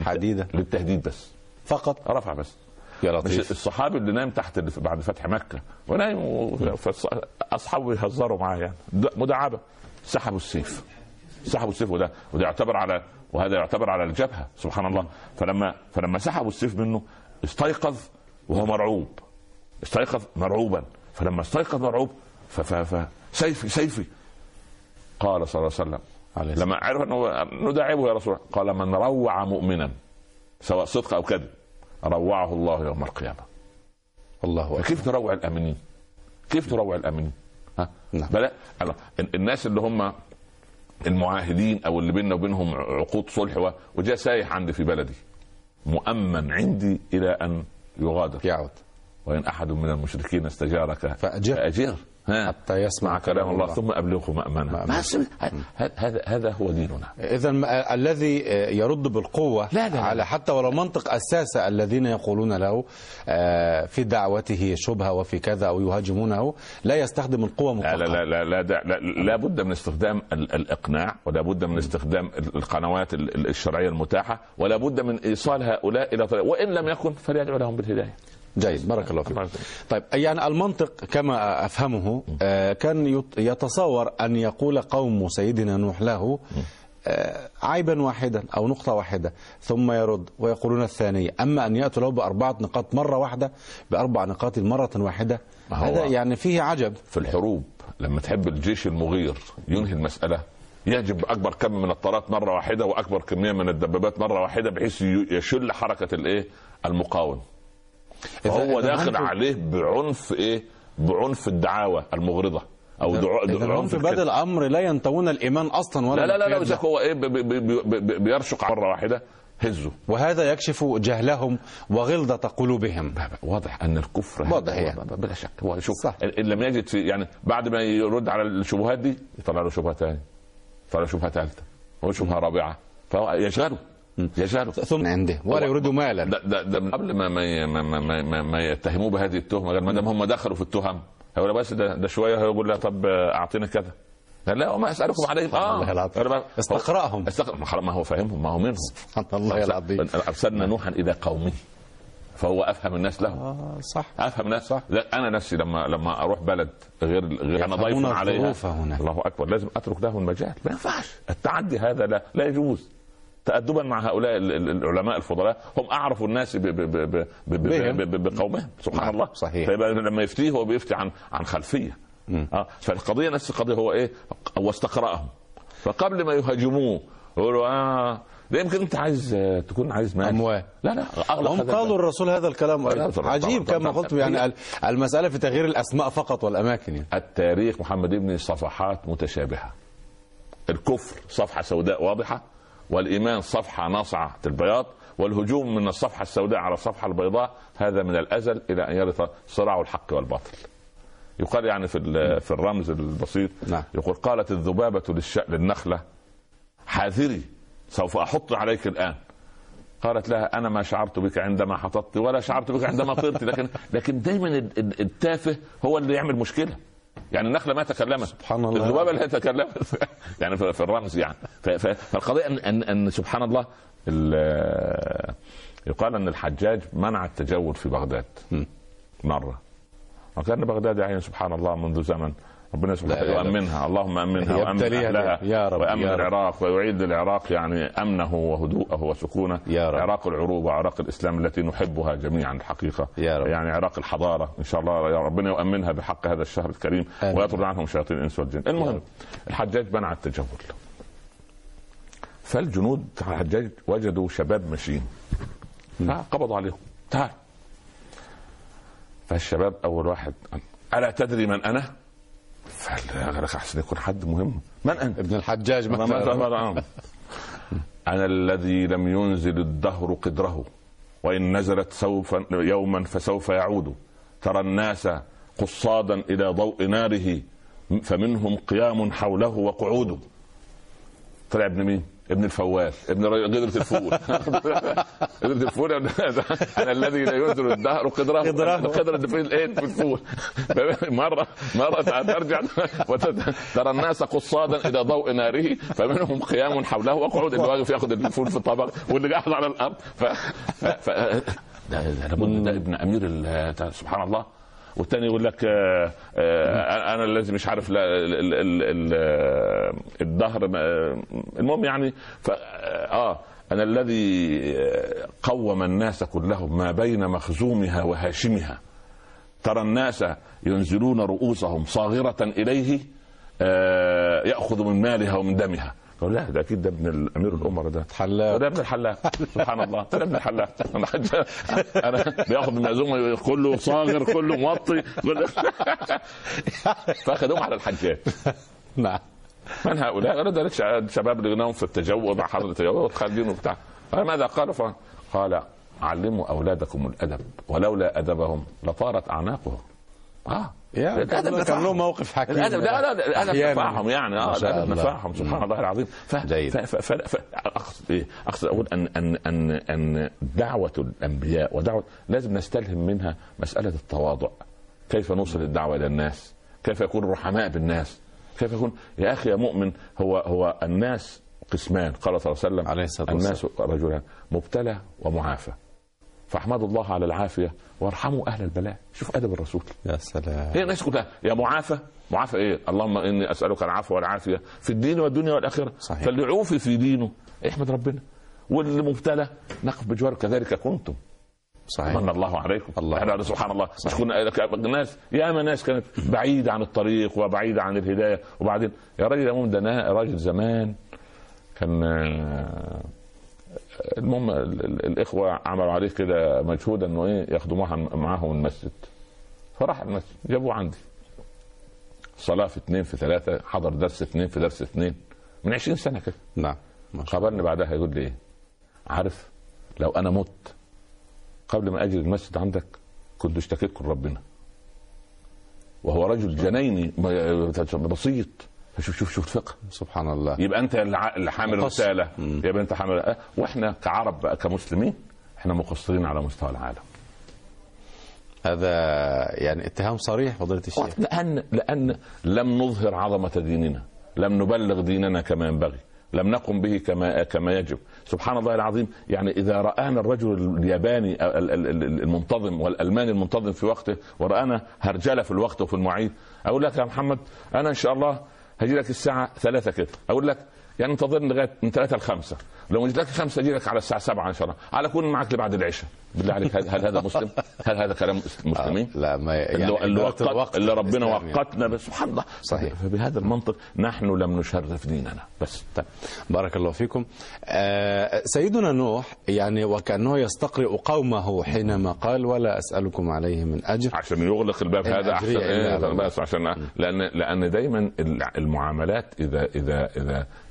حديده للتهديد بس، فقط رفع بس. يا لطيف. مش الصحابي اللي نام تحت بعد فتح مكة، ونايم أصحابه يهزروا معاه، يعني مداعبة. سحبوا السيف، وده يعتبر على، وهذا يعتبر على الجبهة، سبحان الله. فلما سحبوا السيف منه، استيقظ وهو مرعوب، استيقظ مرعوبا. فلما استيقظ مرعوب، سيفي قال صلى الله عليه وسلم، لما عرف أنه نداعبه يا رسول الله، قال من روع مؤمنا، سواء صدق أو كذب، روعه الله يوم القيامة. الله. كيف تروع الأمنين؟ ها؟ نعم. بلا الناس اللي هم المعاهدين، أو اللي بيننا وبينهم عقود صلح، وجاء سايح عندي في بلدي، مؤمن عندي إلى أن يغادر، يعود. وإن أحد من المشركين استجارك فأجر حتى يسمع كلام الله ثم أبلغه مأمنه. هذا هو ديننا. إذا الذي يرد بالقوة لا على حتى ولو منطق الساسة الذين يقولون له في دعوته شبهة وفي كذا، أو يهاجمونه، لا يستخدم القوة مطلقا. لا بد من استخدام الإقناع، ولا بد من استخدام القنوات الشرعية المتاحة، ولا بد من إيصال هؤلاء إلى طريق، وإن لم يكن فليدعو لهم بالهداية. جيد، بارك الله فيك. طيب، يعني المنطق كما أفهمه كان يتصور أن يقول قوم سيدنا نوح له عيبا واحدا أو نقطة واحدة ثم يرد ويقولون الثانية، أما أن يأتوا له ب4 نقاط مرة واحدة، ب4 نقاط مرة واحدة، هذا يعني فيه عجب. في الحروب لما تحب الجيش المغير ينهي المسألة، يجب أكبر كم من الطارات مرة واحدة، وأكبر كمية من الدبابات مرة واحدة، بحيث يشل حركة المقاوم. هو داخل عليه بعنف بعنف الدعاوى المغرضه، او عنف بدل الامر، لا ينتوون الايمان اصلا ولا لا. هو بيرشق مره واحده، هزوا، وهذا يكشف جهلهم وغلظة قلوبهم. واضح أن الكفر واضح يعني. بلا شك هو شوف لم يجد في يعني بعد ما يرد على الشبهات دي يطلع له شبهة ثانية، يطلع له شبهة ثالثة، وشبهة رابعة، فهو يشغله ثم عنده ولا يريد مالا. ده من قبل ما يتهموه بهذه التهمة، غير ما دام هم دخلوا في التهم هيقول بس ده شوية، هيقول له طب أعطينا كذا، لا وما اسالكم عليه. استقراهم ما هو فاهمهم، ما هو منهم. سبحان الله العظيم. ارسلنا نوحا الى قومه فهو افهم الناس له. صح، افهم الناس صح. انا نفسي لما اروح بلد غير انا ضيف عليها هنا. الله اكبر، لازم اترك لهم المجال، ما ينفعش التعدي هذا، لا يجوز تأدبا مع هؤلاء العلماء الفضلاء، هم أعرفوا الناس بقومهم. سبحان الله. صحيح. فيبقى لما يفتيه هو بيفتي عن خلفية. فالقضية نفس القضية، هو إيه؟ واستقرأهم، فقبل ما يهاجموه يقولوا ده يمكن أنت تكون عايز مال أموال. لا هم قالوا الرسول هذا الكلام عجيب كما قلت، يعني المسألة في تغيير الأسماء فقط والأماكن. يعني التاريخ محمد ابن صفحات متشابهة، الكفر صفحة سوداء واضحة، والإيمان صفحة ناصعة البياض، والهجوم من الصفحة السوداء على الصفحة البيضاء هذا من الأزل إلى أن يرث صراع الحق والباطل. يقال يعني في الرمز البسيط، يقول قالت الذبابة للنخلة حاذري سوف أحط عليك الآن، قالت لها أنا ما شعرت بك عندما حططت ولا شعرت بك عندما طرت. لكن دايما التافه هو اللي يعمل مشكلة، يعني النخلة ما تكلمت، سبحان الله، الذبابة اللي تكلمت يعني في الرمز يعني. فالقضية أن سبحان الله، يقال أن الحجاج منع التجول في بغداد مرة، وكان بغداد يعني سبحان الله منذ زمن، ربنا سبحانه يؤمنها، اللهم أمنها وأمن أهلها يا رب، وأمن العراق ويعيد للعراق يعني أمنه وهدوءه وسكونه. عراق العروبة، عراق الإسلام التي نحبها جميعا الحقيقة يا رب. يعني عراق الحضارة إن شاء الله يا ربنا يؤمنها بحق هذا الشهر الكريم ويطرد عنهم شياطين الإنس والجن. المهم الحجاج منع التجول، فالجنود الحجاج وجدوا شباب ماشيين فقبضوا عليهم، تعال. فالشباب أول واحد، ألا تدري من أنا؟ فالغرق أحسن يكون حد مهم، من أنت؟ ابن الحجاج مثلا. أنا الذي لم ينزل الدهر قدره، وإن نزلت سوف يوما فسوف يعود، ترى الناس قصادا إلى ضوء ناره فمنهم قيام حوله وقعود. طلع ابن مين؟ ابن الفوال، ابن قدرة الفول. قدرة الفول، أنا الذي لا ينزل الدهر قدرة في الفول. مرة ترجع ترى الناس قصادا إلى ضوء ناره فمنهم قيام حوله وقعود. اللي واقف ياخد الفول في الطبق واللي قاعد على الأرض. ده ابن أمير سبحان الله. والثاني يقول لك انا الذي مش عارف الدهر. المهم يعني انا الذي قوم الناس كلهم ما بين مخزومها وهاشمها، ترى الناس ينزلون رؤوسهم صاغرة اليه ياخذ من مالها ومن دمها. لا ده اكيد ده ابن امير الامراء، ده حلاق، ده ابن الحلاق. سبحان الله، ده ابن الحلاق. انا بياخد المعزومه كله صاغر كله موطي كله. فاخدهم على الحجاج. نعم. من هؤلاء؟ انا ده شباب لغناهم في التجول مع حضره التجول خالدين وبتاع. ماذا قال؟ قال علموا اولادكم الادب، ولولا ادبهم لطارت اعناقهم. الأدب كان له موقف حكيم. لا الأدب نفعهم يعني. الأدب نفعهم سبحان الله العظيم. أقصد أقول أن دعوة الأنبياء ودعوة لازم نستلهم منها مسألة التواضع، كيف نوصل الدعوة إلى الناس، كيف يكون رحماء بالناس، كيف يكون يا أخي يا مؤمن. هو الناس قسمان، قال صلى الله عليه وسلم الناس رجلان، مبتلى ومعافى، فاحمدوا الله على العافيه وارحموا اهل البلاء. شوف ادب الرسول يا سلام. هي الناس كلها يا معافى ايه؟ اللهم اني اسالك العفو والعافيه في الدين والدنيا والاخره. فاللي عوفي في دينه احمد ربنا، واللي مبتلى نقف بجواره كذلك كنتم. صحيح. من الله عليكم. الله سبحان الله. مش كنا الناس يا اما ناس كانت بعيده عن الطريق وبعيده عن الهدايه، وبعدين يا راجل يا مؤمن، ده راجل زمان كان. المهم الإخوة عملوا عليه كده مجهود إنه إيه يخدموها معاهم المسجد، فراح المسجد جابوه عندي صلاة في 2 في 3، حضر درس 2 في درس 2 من 20 سنة كده. نعم. قابلني بعدها يقول لي إيه؟ عارف لو انا مت قبل ما اجري المسجد عندك كنت اشتكيتكم ربنا، وهو رجل جنيني بسيط. شوف الفقه سبحان الله. يبقى انت اللي حامل رساله، يبقى انت حامل، واحنا كعرب بقى كمسلمين احنا مقصرين على مستوى العالم. هذا يعني اتهام صريح فضيلة الشيخ. لأن لم نظهر عظمة ديننا، لم نبلغ ديننا كما ينبغي، لم نقم به كما يجب. سبحان الله العظيم، يعني إذا رآنا الرجل الياباني المنتظم والألماني المنتظم في وقته ورآنا هرجلة في الوقت وفي المواعيد، أقول لك يا محمد أنا إن شاء الله هجي لك الساعة 3 كده، أقول لك يعني انتظرني لغاية من 3 ل 5، لو جيت لك 5 اجي لك على الساعة 7 ان شاء الله، على كون معاك لبعد العشاء. بالله عليك هل هذا مسلم؟ هل هذا كلام مسلمين؟ لا، ما يعني اللي ربنا وقتنا سبحان الله. صحيح. فبهذا المنطق نحن لم نشرف ديننا بس. طيب. بارك الله فيكم. سيدنا نوح يعني وكأنه يستقرئ قومه حينما قال ولا أسألكم عليه من أجر، عشان يغلق الباب هذا أحسن. بس عشان لأن دايما المعاملات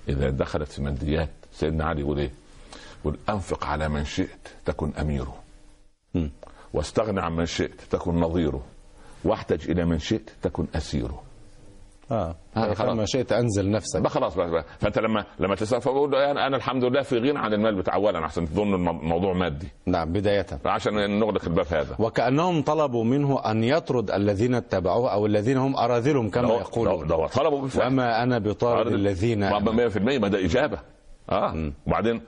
إذا دخلت في ماديات، سيدنا علي يقول ايه؟ يقول انفق على من شئت تكن اميره، واستغنى عن من شئت تكن نظيره، واحتج الى من شئت تكن اسيره. لما شئت انزل نفسك بقى خلاص بقى. فانت لما تسال فبقول انا الحمد لله في غنى عن المال بتاع، اولا احسن تظن الموضوع مادي. نعم بدايه، عشان نغلق الباب هذا. وكانهم طلبوا منه ان يطرد الذين اتبعوه او الذين هم اراذلهم كما يقولون. ده طلبوا بالفعل. وما انا بطارد الذين 100%، ما ده اجابه. وبعدين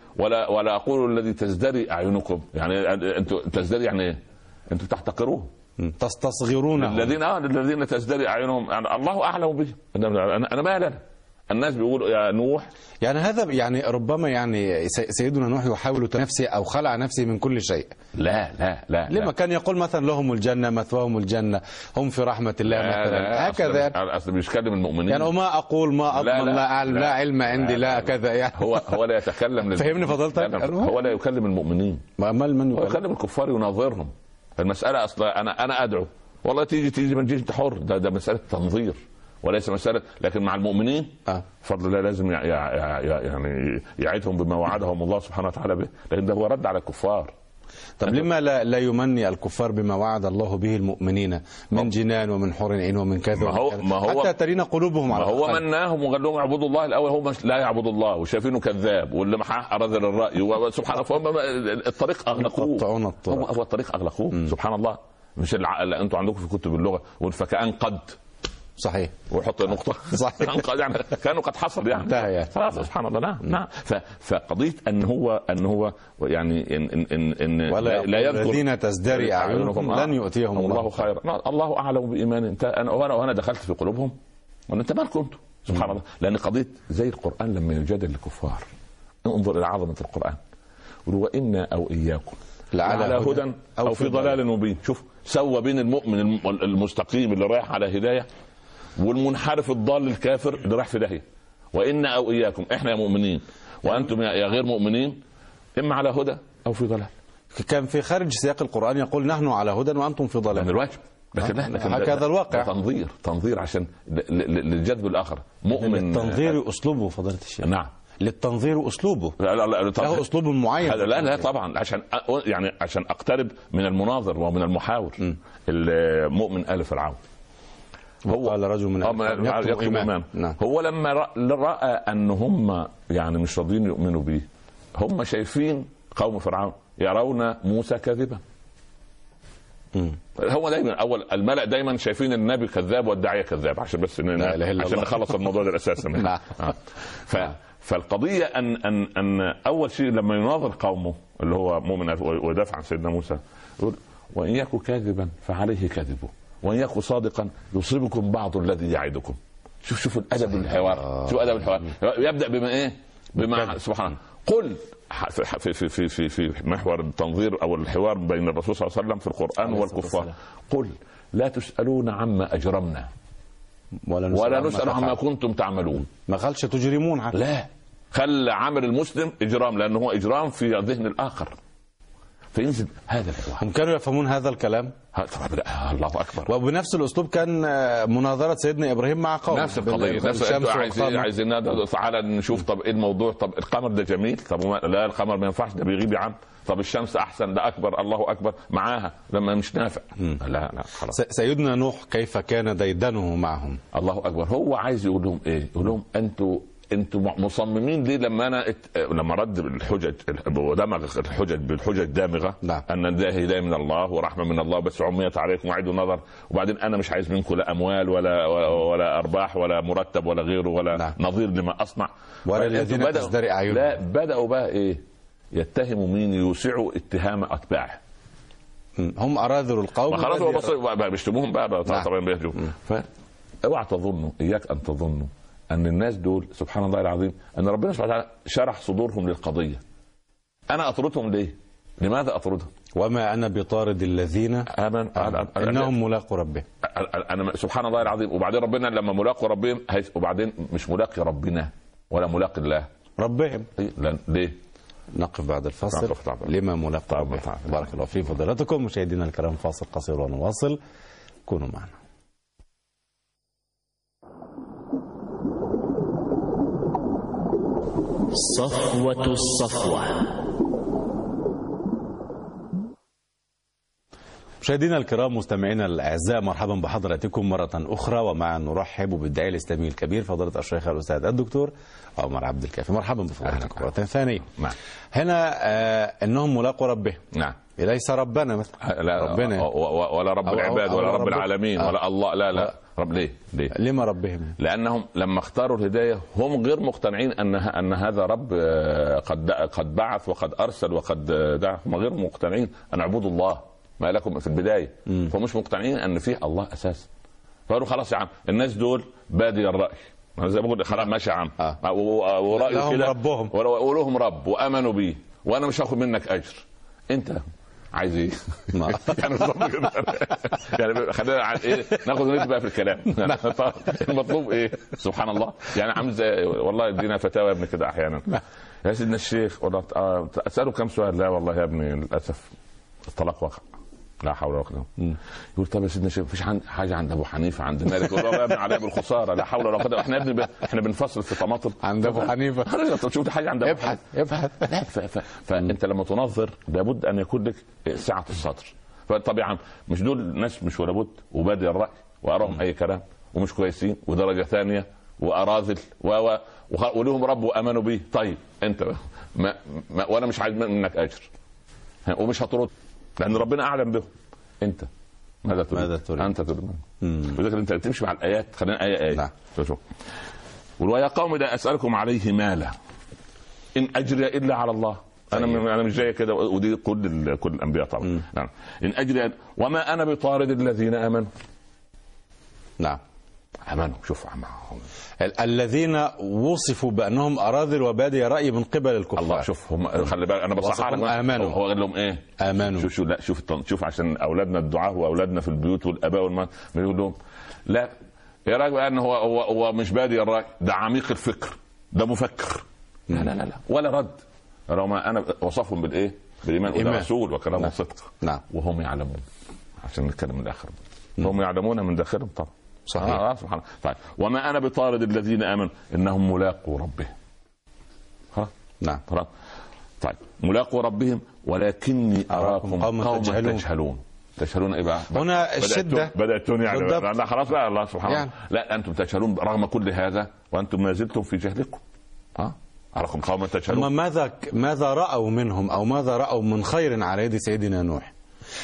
ولا اقول الذي تزدري اعينكم، يعني انتوا تزدري يعني ايه؟ انتوا تحتقروه، تستصغرون الذين تزدري اعينهم، يعني الله اعلم بهم. انا ما لنا، الناس بيقولوا يا نوح، يعني هذا يعني ربما يعني سيدنا نوح يحاول نفسه او خلع نفسه من كل شيء. لا لا لا، لما كان يقول مثلا لهم الجنه مثواهم الجنه هم في رحمه الله مثلا، هكذا اصل بيتكلم المؤمنين، يعني وما اقول ما اضمن لا اعلم لا علم عندي لا كذا، يعني هو لا يتكلم فهمني فضلتك، هو لا يكلم المؤمنين، هو يكلم الكفار يناظرهم. المسألة أصلا أنا أدعو، والله تيجي ما تجيش أنت حر، ده مسألة تنظير وليس مسألة. لكن مع المؤمنين بفضل الله لازم يعني يعيدهم بما وعدهم الله سبحانه وتعالى به، لكن ده هو رد على الكفار. طب لما لا يمني الكفار بما وعد الله به المؤمنين من جنان ومن حور عين ومن كذا، ما هو حتى ترين قلوبهم على هو مناهم وقال لهم اعبدوا الله الاول، هم لا يعبدوا الله وشايفينه كذاب واللي معاه رذل الراي وسبحان الله، فهم الطريق اغلقوه، هو الطريق اغلقوه سبحان الله. مش انتوا عندكم في كتب اللغه فكأن قد صحيح وحط نقطه صحيح يعني كانوا قد حصل يعني خلاص سبحان الله. نعم فقضيه ان هو يعني ان لا يذكر الذين تزدري اعينهم لن يؤتيهم الله خيرا الله اعلم بايمان انت انا دخلت في قلوبهم وانت مالكم انتم سبحان الله. لان قضيه زي القران لما يجادل الكفار، انظر الى عظمه القران، وإنا او اياكم على هدى او في ضلال مبين. شوف سوى بين المؤمن المستقيم اللي رايح على هدايه والمنحرف الضال الكافر اللي راح في داهيه. وإنا أو إياكم، إحنا يا مؤمنين وأنتم يا غير مؤمنين، إما على هدى أو في ضلال. كان في خارج سياق القرآن يقول نحن على هدى وأنتم في ضلال. من الواجب لكن هكذا الواقع، تنظير عشان للجذب الآخر. مؤمن التنظير أسلوبه فضيلة الشيخ. نعم للتنظير أسلوبه، لا له أسلوب معين. لا طبعا، عشان يعني عشان أقترب من المناظر ومن المحاور. المؤمن آل فرعون، هو قال رجل من يطلب إيمان. نعم. هو لما رأى أن هم يعني مش راضيين يؤمنوا به، هم شايفين قوم فرعون يرون موسى كذبا. هو دايما أول الملأ دايما شايفين النبي كذاب والداعية كذاب، عشان بس عشان نخلص الموضوع ده أساسا. فالقضية أن أول شيء لما يناظر قومه اللي هو مؤمن ويدافع عن سيدنا موسى، يقول وإن يكن كاذبا فعليه كذبه وان يكن صادقا يصيبكم بعض الذي يعدكم. شوفوا الادب الحوار، شوفوا ادب الحوار. يبدا بما ايه؟ بما سبحان الله. قل في في في في محور التنظير او الحوار بين الرسول صلى الله عليه وسلم في القران والكفار، قل لا تسالون عما اجرمنا ولا نسال عما كنتم تعملون. ما قالش تجرمون لا، خلى عمل المسلم اجرام، لانه هو اجرام في ذهن الاخر. فينزل هذا الحوار. هم كانوا يفهمون هذا الكلام؟ طبعا لا، الله اكبر. وبنفس الاسلوب كان مناظره سيدنا ابراهيم مع قومه، نفس القضيه، نفس عايزين تعالى نشوف طب ايه الموضوع، طب القمر ده جميل، طب لا القمر ما ينفعش ده بيغيب يا عم، طب الشمس احسن ده اكبر، الله اكبر معاها لما مش نافع. لا لا خلاص. سيدنا نوح كيف كان ديدنه معهم؟ الله اكبر. هو عايز يقول لهم ايه؟ يقول لهم انتوا مصممين ليه لما انا لما رد الحجج ودمغ الحجج بالحجج دامغه، نعم، ان ده هدايه من الله ورحمه من الله بس عميت عليكم وعيد ونظر، وبعدين انا مش عايز منكم لا اموال ولا ارباح ولا مرتب ولا غيره ولا نعم. نظير لما اصنع ولا الذين تزدرئ اعينهم. لا بداوا بقى ايه؟ يتهموا مين؟ يوسعوا اتهام اتباعه. هم اراذلوا القوم خلاص، هو بص بيشتموهم بقى طبعا بيهجوا. اوعى تظنوا، اياك ان تظنوا أن الناس دول سبحان الله العظيم أن ربنا سبحانه وتعالى شرح صدورهم للقضية. أنا أطردهم ليه؟ لماذا أطردهم؟ وما أنا بطارد الذين آمنوا إنهم ملاقوا ربهم. أنا سبحان الله العظيم. وبعدين ربنا لما ملاقوا ربهم، وبعدين مش ملاقي ربنا ولا ملاقي الله، ربهم. ليه؟ نقف بعد الفاصل لما ملاقوا ربهم. بارك الله في فضيلتكم مشاهدينا الكرام، فاصل قصير ونواصل، كونوا معنا. صفوة الصفوة. مشاهدينا الكرام، مستمعينا الاعزاء، مرحبا بحضراتكم مرة أخرى، ومع نرحب بالداعية الإسلامي الكبير فضيلة الشيخ الأستاذ الدكتور عمر عبد الكافي. مرحبا بفضيلتكم مرة ثانية. هنا أنهم ملاقوا ربهم، نعم، ليس ربنا مثلا، لا ربنا ولا رب العباد ولا رب العالمين ولا الله، لا لا رب. ليه؟ لما ربهم؟ لأنهم لما اختاروا الهداية هم غير مقتنعين أن هذا رب قد بعث وقد أرسل وقد دعا. هم غير مقتنعين أن اعبدوا الله ما لكم في البداية، فمش مقتنعين أن فيه الله أساسا. فقالوا خلاص يا عم الناس دول بادي الرأي، زي ما بقول خلاص ماشي يا عم، ورأيوا كده ولهم رب وأمنوا بيه، وأنا مش هاخد منك أجر، أنت عايز ايه؟ يعني بالظبط كده، يعني خلينا عن ايه؟ ناخد ونرجع بقى في الكلام. المطلوب ايه؟ سبحان الله، يعني عامل زي والله يدينا فتاوى يا ابني كده احيانا. يا سيدنا الشيخ والله اساله كام سؤال، لا والله يا ابني للاسف الطلاق وقع. لا حول ولا قوة. يقول طب يا سيدنا الشيخ مفيش حاجة عند أبو حنيفة عند مالك، والله يا ابني عليا بالخسارة، لا حول ولا قوة، احنا بنفصل في طماطم عند أبو حنيفة. طب شفت حاجة عند أبو حنيفة؟ ابحث. فأنت لما تنظر لابد أن يكون لك سعة الصدر. فطبعا مش دول ناس مش ولا بد وبادئ الرأي وأراهم أي كلام ومش كويسين ودرجة ثانية وأراذل ولهم رب وأمنوا به. طيب أنت وأنا مش عايز منك أجر ومش هطرد لأن ربنا أعلم بهم، أنت ماذا تريد؟ أنت تريد، وذكر أنت تمشي مع الآيات، خلينا آية نعم. ويا قوم لا أسألكم عليه مالا إن أجري إلا على الله. أنا مش جاي كده، ودي كل الأنبياء طبعا. نعم. إن أجري وما أنا بطارد الذين آمنوا. نعم آمنوا. شوف معهم الذين وصفوا بأنهم أراذل وبادئ رأي من قبل الكفار. الله، شوف هم، خلي بالك أنا بصحح لك، آمنوا. هو قال لهم إيه؟ آمنوا. شوف لا شوف عشان أولادنا الدعاة وأولادنا في البيوت والآباء والمال بيقول لهم لا يا راجل بقى، إن هو مش بادئ الرأي، ده عميق الفكر، ده مفكر. لا ولا رد. أنا وصفهم بالإيه؟ بالإيمان وده رسول وكلامه صدق. نعم. وهم يعلمون، عشان نتكلم من الآخر، هم يعلمون من داخلهم طبعا. صحيح. سبحان الله. طيب وما انا بطارد الذين امنوا انهم ملاقوا ربهم. خلاص؟ نعم. طيب ملاقوا ربهم ولكني اراكم قوما تجهلون. ايه بقى؟ هنا الشده بداتون، يعني خلاص بقى الله سبحانه يعني. لا انتم تجهلون رغم كل هذا وانتم ما زلتم في جهلكم. اراكم قوما تجهلون. ماذا راوا منهم او ماذا راوا من خير على يد سيدنا نوح؟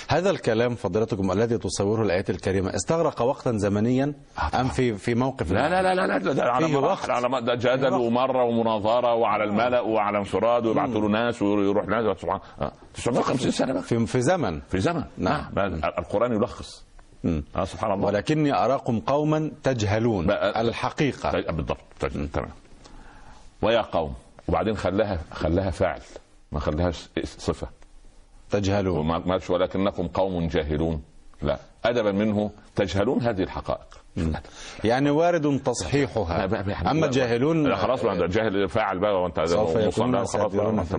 هذا الكلام فضيلتكم الذي تصوره الآيات الكريمة استغرق وقتا زمنيا أم في موقف؟ لا ده على جدل مرة ومناظرة وعلى الملأ وعلى انفراد ويبعثوا له ناس ويروح ناس، سبحان الله 950 سنة في زمن. نعم القرآن يلخص. سبحان الله. ولكني أراكم قوما تجهلون الحقيقة بالضبط. تمام. ويا قوم، وبعدين خلاها فاعل، ما خلاهاش صفة. تجهلون ولكنكم قوم جاهلون. لا أدبا منه تجهلون هذه الحقائق. يعني وارد تصحيحها. أما جاهلون خلاص جاهل فاعل بقى، وأنت سوف يكون خلاص.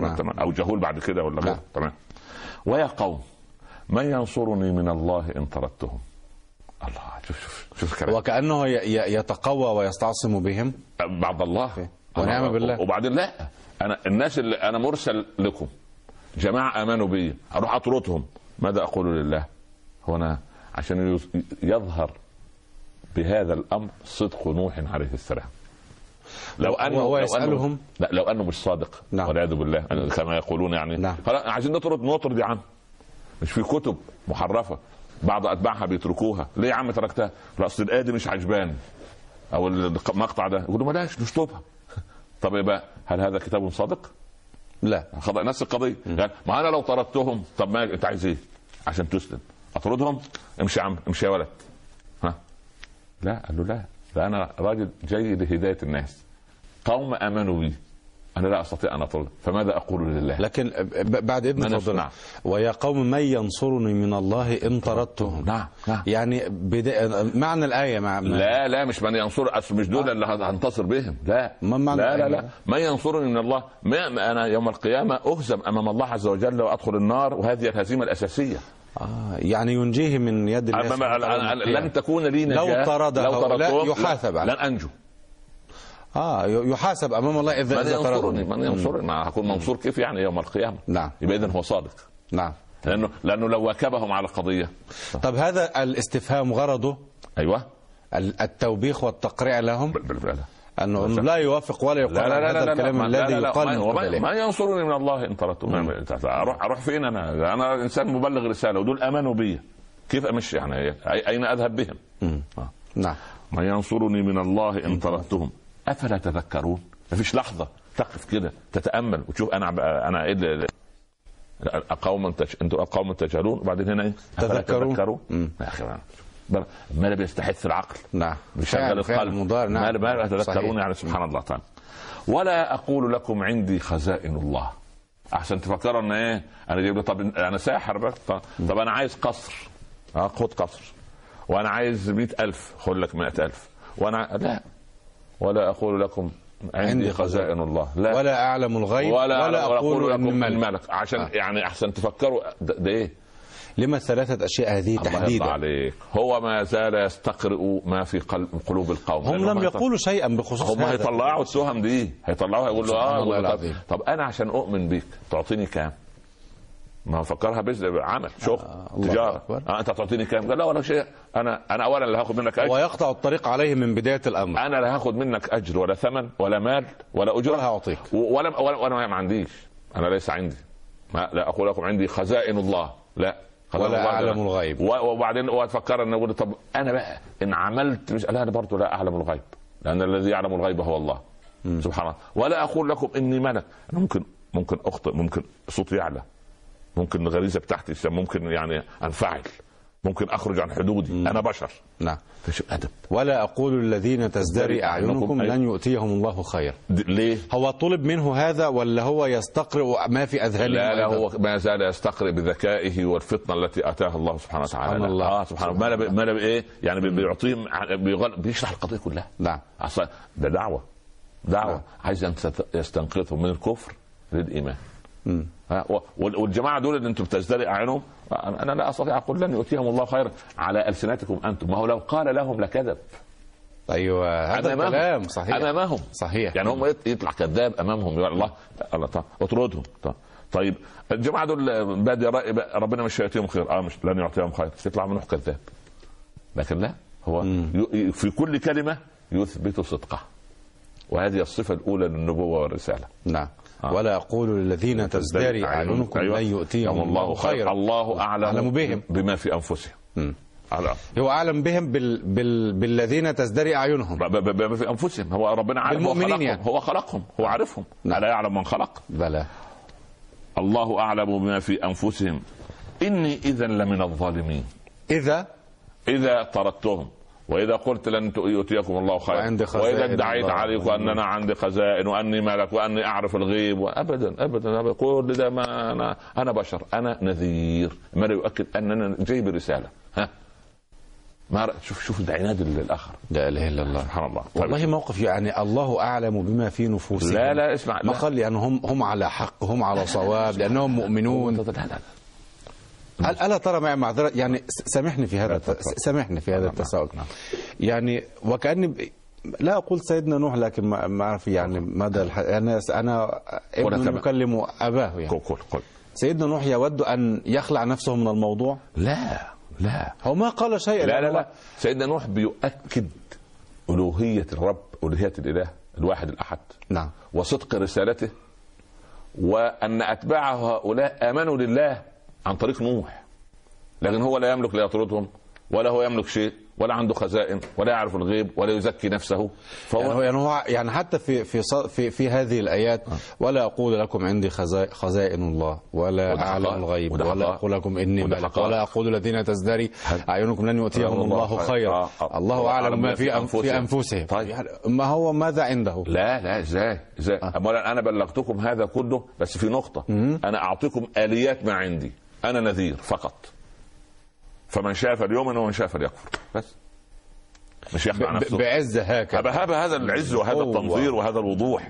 تمام. أو جهول بعد كده ولا غير. تمام. ويا قوم من ينصرني من الله إن طردتهم. الله، شوف كلام. وكأنه يتقوى ويستعصم بهم بعد الله ونعم بالله. وبعدين لا، أنا الناس اللي أنا مرسل لكم جماعة آمنوا بي، أروح أطردهم، ماذا أقول لله هنا؟ عشان يظهر بهذا الأمر صدق نوح عليه السلام. لو أنه لا، لو أنه مش صادق والعياذ بالله كما يقولون، يعني عايزين نطرد يا عم، مش في كتب محرفة بعض أتباعها بيتركوها، ليه يا عم تركتها؟ أصل الآية دي مش عجباني أو المقطع ده، يقولوا بلاش نشطبها. طب يبقى هل هذا كتاب صادق؟ لا، خطأ نفس القضية. يعني ما أنا لو طردتهم، طب ما أنت عايز إيه عشان تسلم؟ أطردهم؟ امشي يا عم، امشي يا ولد. ها؟ لا، قال له لا، ده أنا راجل جاي لهداية الناس، قوم آمنوا بي، أنا لا أستطيع أن أطرد، فماذا أقول لله؟ لكن بعد إذن فضلك، ويا قوم من ينصرني من الله إن طردتهم. نعم. يعني معنى الآية لا، مش من ينصر، مش دول اللي هنتصر بهم، لا. لا، من ينصرني من الله، ما أنا يوم القيامة أهزم أمام الله عز وجل وأدخل النار، وهذه الهزيمة الأساسية. يعني ينجيه من يد الناس. لن تكون لي نجاة لو طردهم، يحاسب لن أنجو. يحاسب امام الله اذا ينصرني. من ينصرني؟ هكون منصور كيف يعني يوم القيامه؟ نعم. يبقى اذا هو صادق. نعم، لانه لو واكبهم على القضيه. طب هذا الاستفهام غرضه ايوه التوبيخ والتقريع لهم، انه لا يوافق ولا يقال هذا الكلام الذي يقال. ما ينصرني من الله ان طردتهم، اروح فين انا انسان مبلغ رساله، ودول امنوا بي، كيف امشي يعني؟ اين اذهب بهم؟ نعم. ما ينصرني من الله ان طردتهم أفلا تذكرون؟ مفيش لحظة تقف كده تتأمل وتشوف أنا إيه قوم أنتم قوم تجهلون، وبعدين هنا إيه؟ تذكرون. يا أخي ما لا بيستحث العقل، نعم، بيشغل القلب، ما لا تذكرون يعني. سبحان الله تعالى. ولا أقول لكم عندي خزائن الله، أحسن تفكروا إن إيه أنا جايب. طب أنا ساحر بقى، طب أنا عايز قصر، خد قصر، وأنا عايز 100,000، خد لك 100,000، وأنا لا. ولا أقول لكم عندي خزائن الله، لا، ولا أعلم الغيب، ولا أقول لكم الملك. عشان يعني أحسن تفكروا ده إيه؟ لما الثلاثة أشياء هذه تحديدا؟ الله عليك، هو ما زال يستقرئ ما في قلوب القوم. هم لم يقولوا شيئا بخصوص هذا، هم هيطلعوا السهم دي، هيطلعوها يقولوا طب أنا عشان أؤمن بيك تعطيني كام؟ ما هفكرها عمل، شغل، تجارة. أنت تعطيني كام؟ قال لا ولا شيء، أنا أولا لا هاخد منك أجر، ويقطع الطريق عليه من بداية الأمر. أنا لا هاخد منك أجر ولا ثمن ولا مال ولا أجر، ولا هعطيك، وأنا ما عنديش، أنا ليس عندي. لا أقول لكم عندي خزائن الله، لا، خزائن ولا الله أعلم الغيب. وبعدين هتفكر أن أقول طب أنا بقى إن عملت مش، لا أنا برضه لا أعلم الغيب، لأن الذي يعلم الغيب هو الله سبحانه وتعالى. ولا أقول لكم إني ملك، أنا ممكن أخطئ، ممكن صوتي يعلى، ممكن الغريزه بتاعتي، ممكن يعني انفعل، ممكن اخرج عن حدودي، انا بشر. نعم، مفيش ادب. ولا اقول الذين تزدري اعينكم لن يؤتيهم الله خير. ليه؟ هو طلب منه هذا ولا هو يستقرئ ما في اذهانهم؟ لا، هو ما زال يستقرئ بذكائه والفطنه التي اتاه الله سبحانه وتعالى. سبحان الله. سبحان الله. ما ايه؟ يعني بيعطيهم، بيشرح القضيه كلها. نعم. ده دعوه. نعم. عايز ان يستنقذهم من الكفر للايمان. والجماعه دول اللي انتم بتزدرئ اعينهم، انا لا استطيع اقول لن يؤتيهم الله خيرا على السنتكم انتم. ما هو لو قال لهم لكذب. ايوه، هذا كلام صحيح امامهم. صحيح، يعني هم يطلع كذاب امامهم. الله طب اطردهم. طيب الجماعه دول بادي راي ربنا مش هيعطيهم خير، مش لن يعطيهم خير، يطلع منهم كذاب. لكن لا، هو في كل كلمه يثبت صدقه، وهذه الصفه الاولى للنبوه والرساله. نعم. ولا أقول للذين تزدري أعينكم لن يؤتيهم الله خيرا، الله أعلم بهم بما في أنفسهم. هو أعلم بهم بالذين تزدري أعينهم، بما في أنفسهم. هو ربنا عالم، هو خلقهم، هو عارفهم، لا يعلم من خلق. بلى، الله أعلم بما في أنفسهم إني إذا لمن الظالمين. إذا طردتهم، وإذا قلت لن يؤتيكم الله خيرا، وإذا ادعيت عليكم أننا عندي خزائن وأني ملك وأني أعرف الغيب، أبدا كل ده ما أنا بشر، أنا نذير، ما لا يؤكد أننا جاي برسالة. ها، ما شوف ده عناد للآخر. لا إله إلا الله، سبحان الله. والله موقف يعني الله أعلم بما في نفوسهم. لا، اسمع، ما قال لي أنهم هم على حق، هم على صواب، لأنهم مؤمنون. ألا ترى معي معذرة يعني سامحني في هذا التساؤل. يعني وكأني لا أقول سيدنا نوح لكن ما أعرف يعني مدى أنا ابن يكلم أباه يعني. قل سيدنا نوح يود أن يخلع نفسه من الموضوع؟ لا هو ما قال شيئا. لا سيدنا نوح بيؤكد ألوهية الرب، ألوهية الإله الواحد الأحد، نعم، وصدق رسالته، وأن أتباعه هؤلاء آمنوا لله عن طريق نوح، لكن هو لا يملك ليطردهم ولا هو يملك شيء ولا عنده خزائن ولا يعرف الغيب ولا يزكي نفسه. فهو يعني حتى في هذه الآيات ولا أقول لكم عندي خزائن الله ولا أعلم الغيب ولا أقول لكم إني ملك ولا أقول الذين تزدري أعينكم لن يؤتيهم الله خيرا الله أعلم ما في أنفسهم. طيب ما هو ماذا عنده؟ لا إزاي أولا أنا بلغتكم هذا كله، بس في نقطة، أنا أعطيكم آليات ما عندي، أنا نذير فقط، فمن شاء فليؤمن ومن شاء فليكفر، بس مش يخلع نفسه بعزة هكذا. هذا العز وهذا التنظير وهذا الوضوح.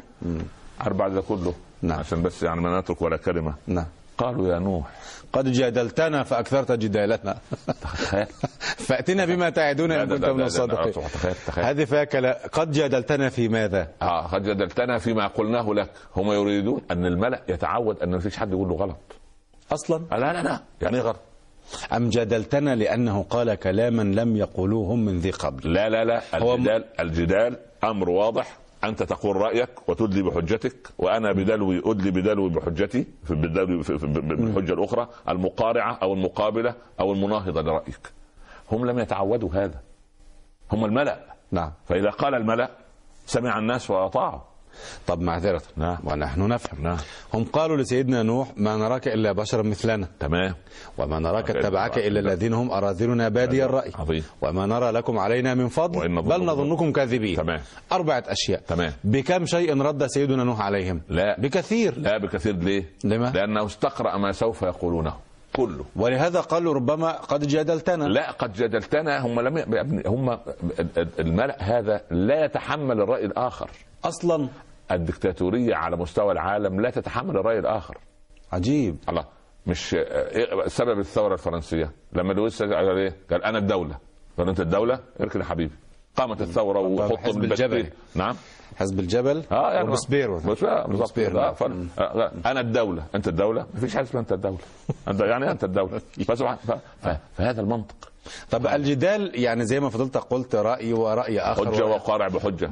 بعد ده كله، نعم، عشان بس يعني ما نترك ولا كلمة. نعم. قالوا يا نوح قد جادلتنا فأكثرت جدالتنا فأتنا بما تعدنا إن كنت من الصادقين. هذه فاكلة. قد جادلتنا في ماذا؟ قد جادلتنا فيما قلناه لك. هم يريدون أن الملأ يتعود أن ما فيش حد يقول له غلط أصلا. لا يعني غلط. أم جدلتنا لأنه قال كلاما لم يقولوه هم من ذي قبل. لا الجدال أمر واضح، أنت تقول رأيك وتدلي بحجتك، وأنا بدلوي أدلي بدلوي بحجتي بالحجة الأخرى المقارعة أو المقابلة أو المناهضة لرأيك. هم لم يتعودوا هذا، هم الملأ، نعم، فإذا قال الملأ سمع الناس وأطاعوا. طب معذرة، نعم، ونحن نفهم، نعم. هم قالوا لسيدنا نوح ما نراك إلا بشرا مثلنا، تمام، وما نراك اتبعك إلا الذين هم أراذلنا بادي الرأي، عظيم، وما نرى لكم علينا من فضل بل نظنكم كاذبين، تمام. أربعة أشياء، تمام. بكم شيء رد سيدنا نوح عليهم؟ بكثير. ليه؟ لأنه استقرأ ما سوف يقولونه كله، ولهذا قالوا ربما قد جادلتنا. لا قد جادلتنا هم الملأ هذا لا يتحمل الرأي الآخر أصلا. الدكتاتورية على مستوى العالم لا تتحمل الرأي الآخر. عجيب. الله، مش سبب الثورة الفرنسية لما لويس قال ايه؟ قال أنا الدولة. قال أنت الدولة؟ اركن يا حبيبي. قامت الثورة وحطوا البكتير، نعم، حزب الجبل وروسبيرو. أنا الدولة، أنت الدولة، مفيش حاجة اسمها أنت الدولة. يعني أنت الدولة. فهذا المنطق. طب الجدال يعني زي ما فضلت قلت رأي ورأي آخر، حجة وقارع بحجة.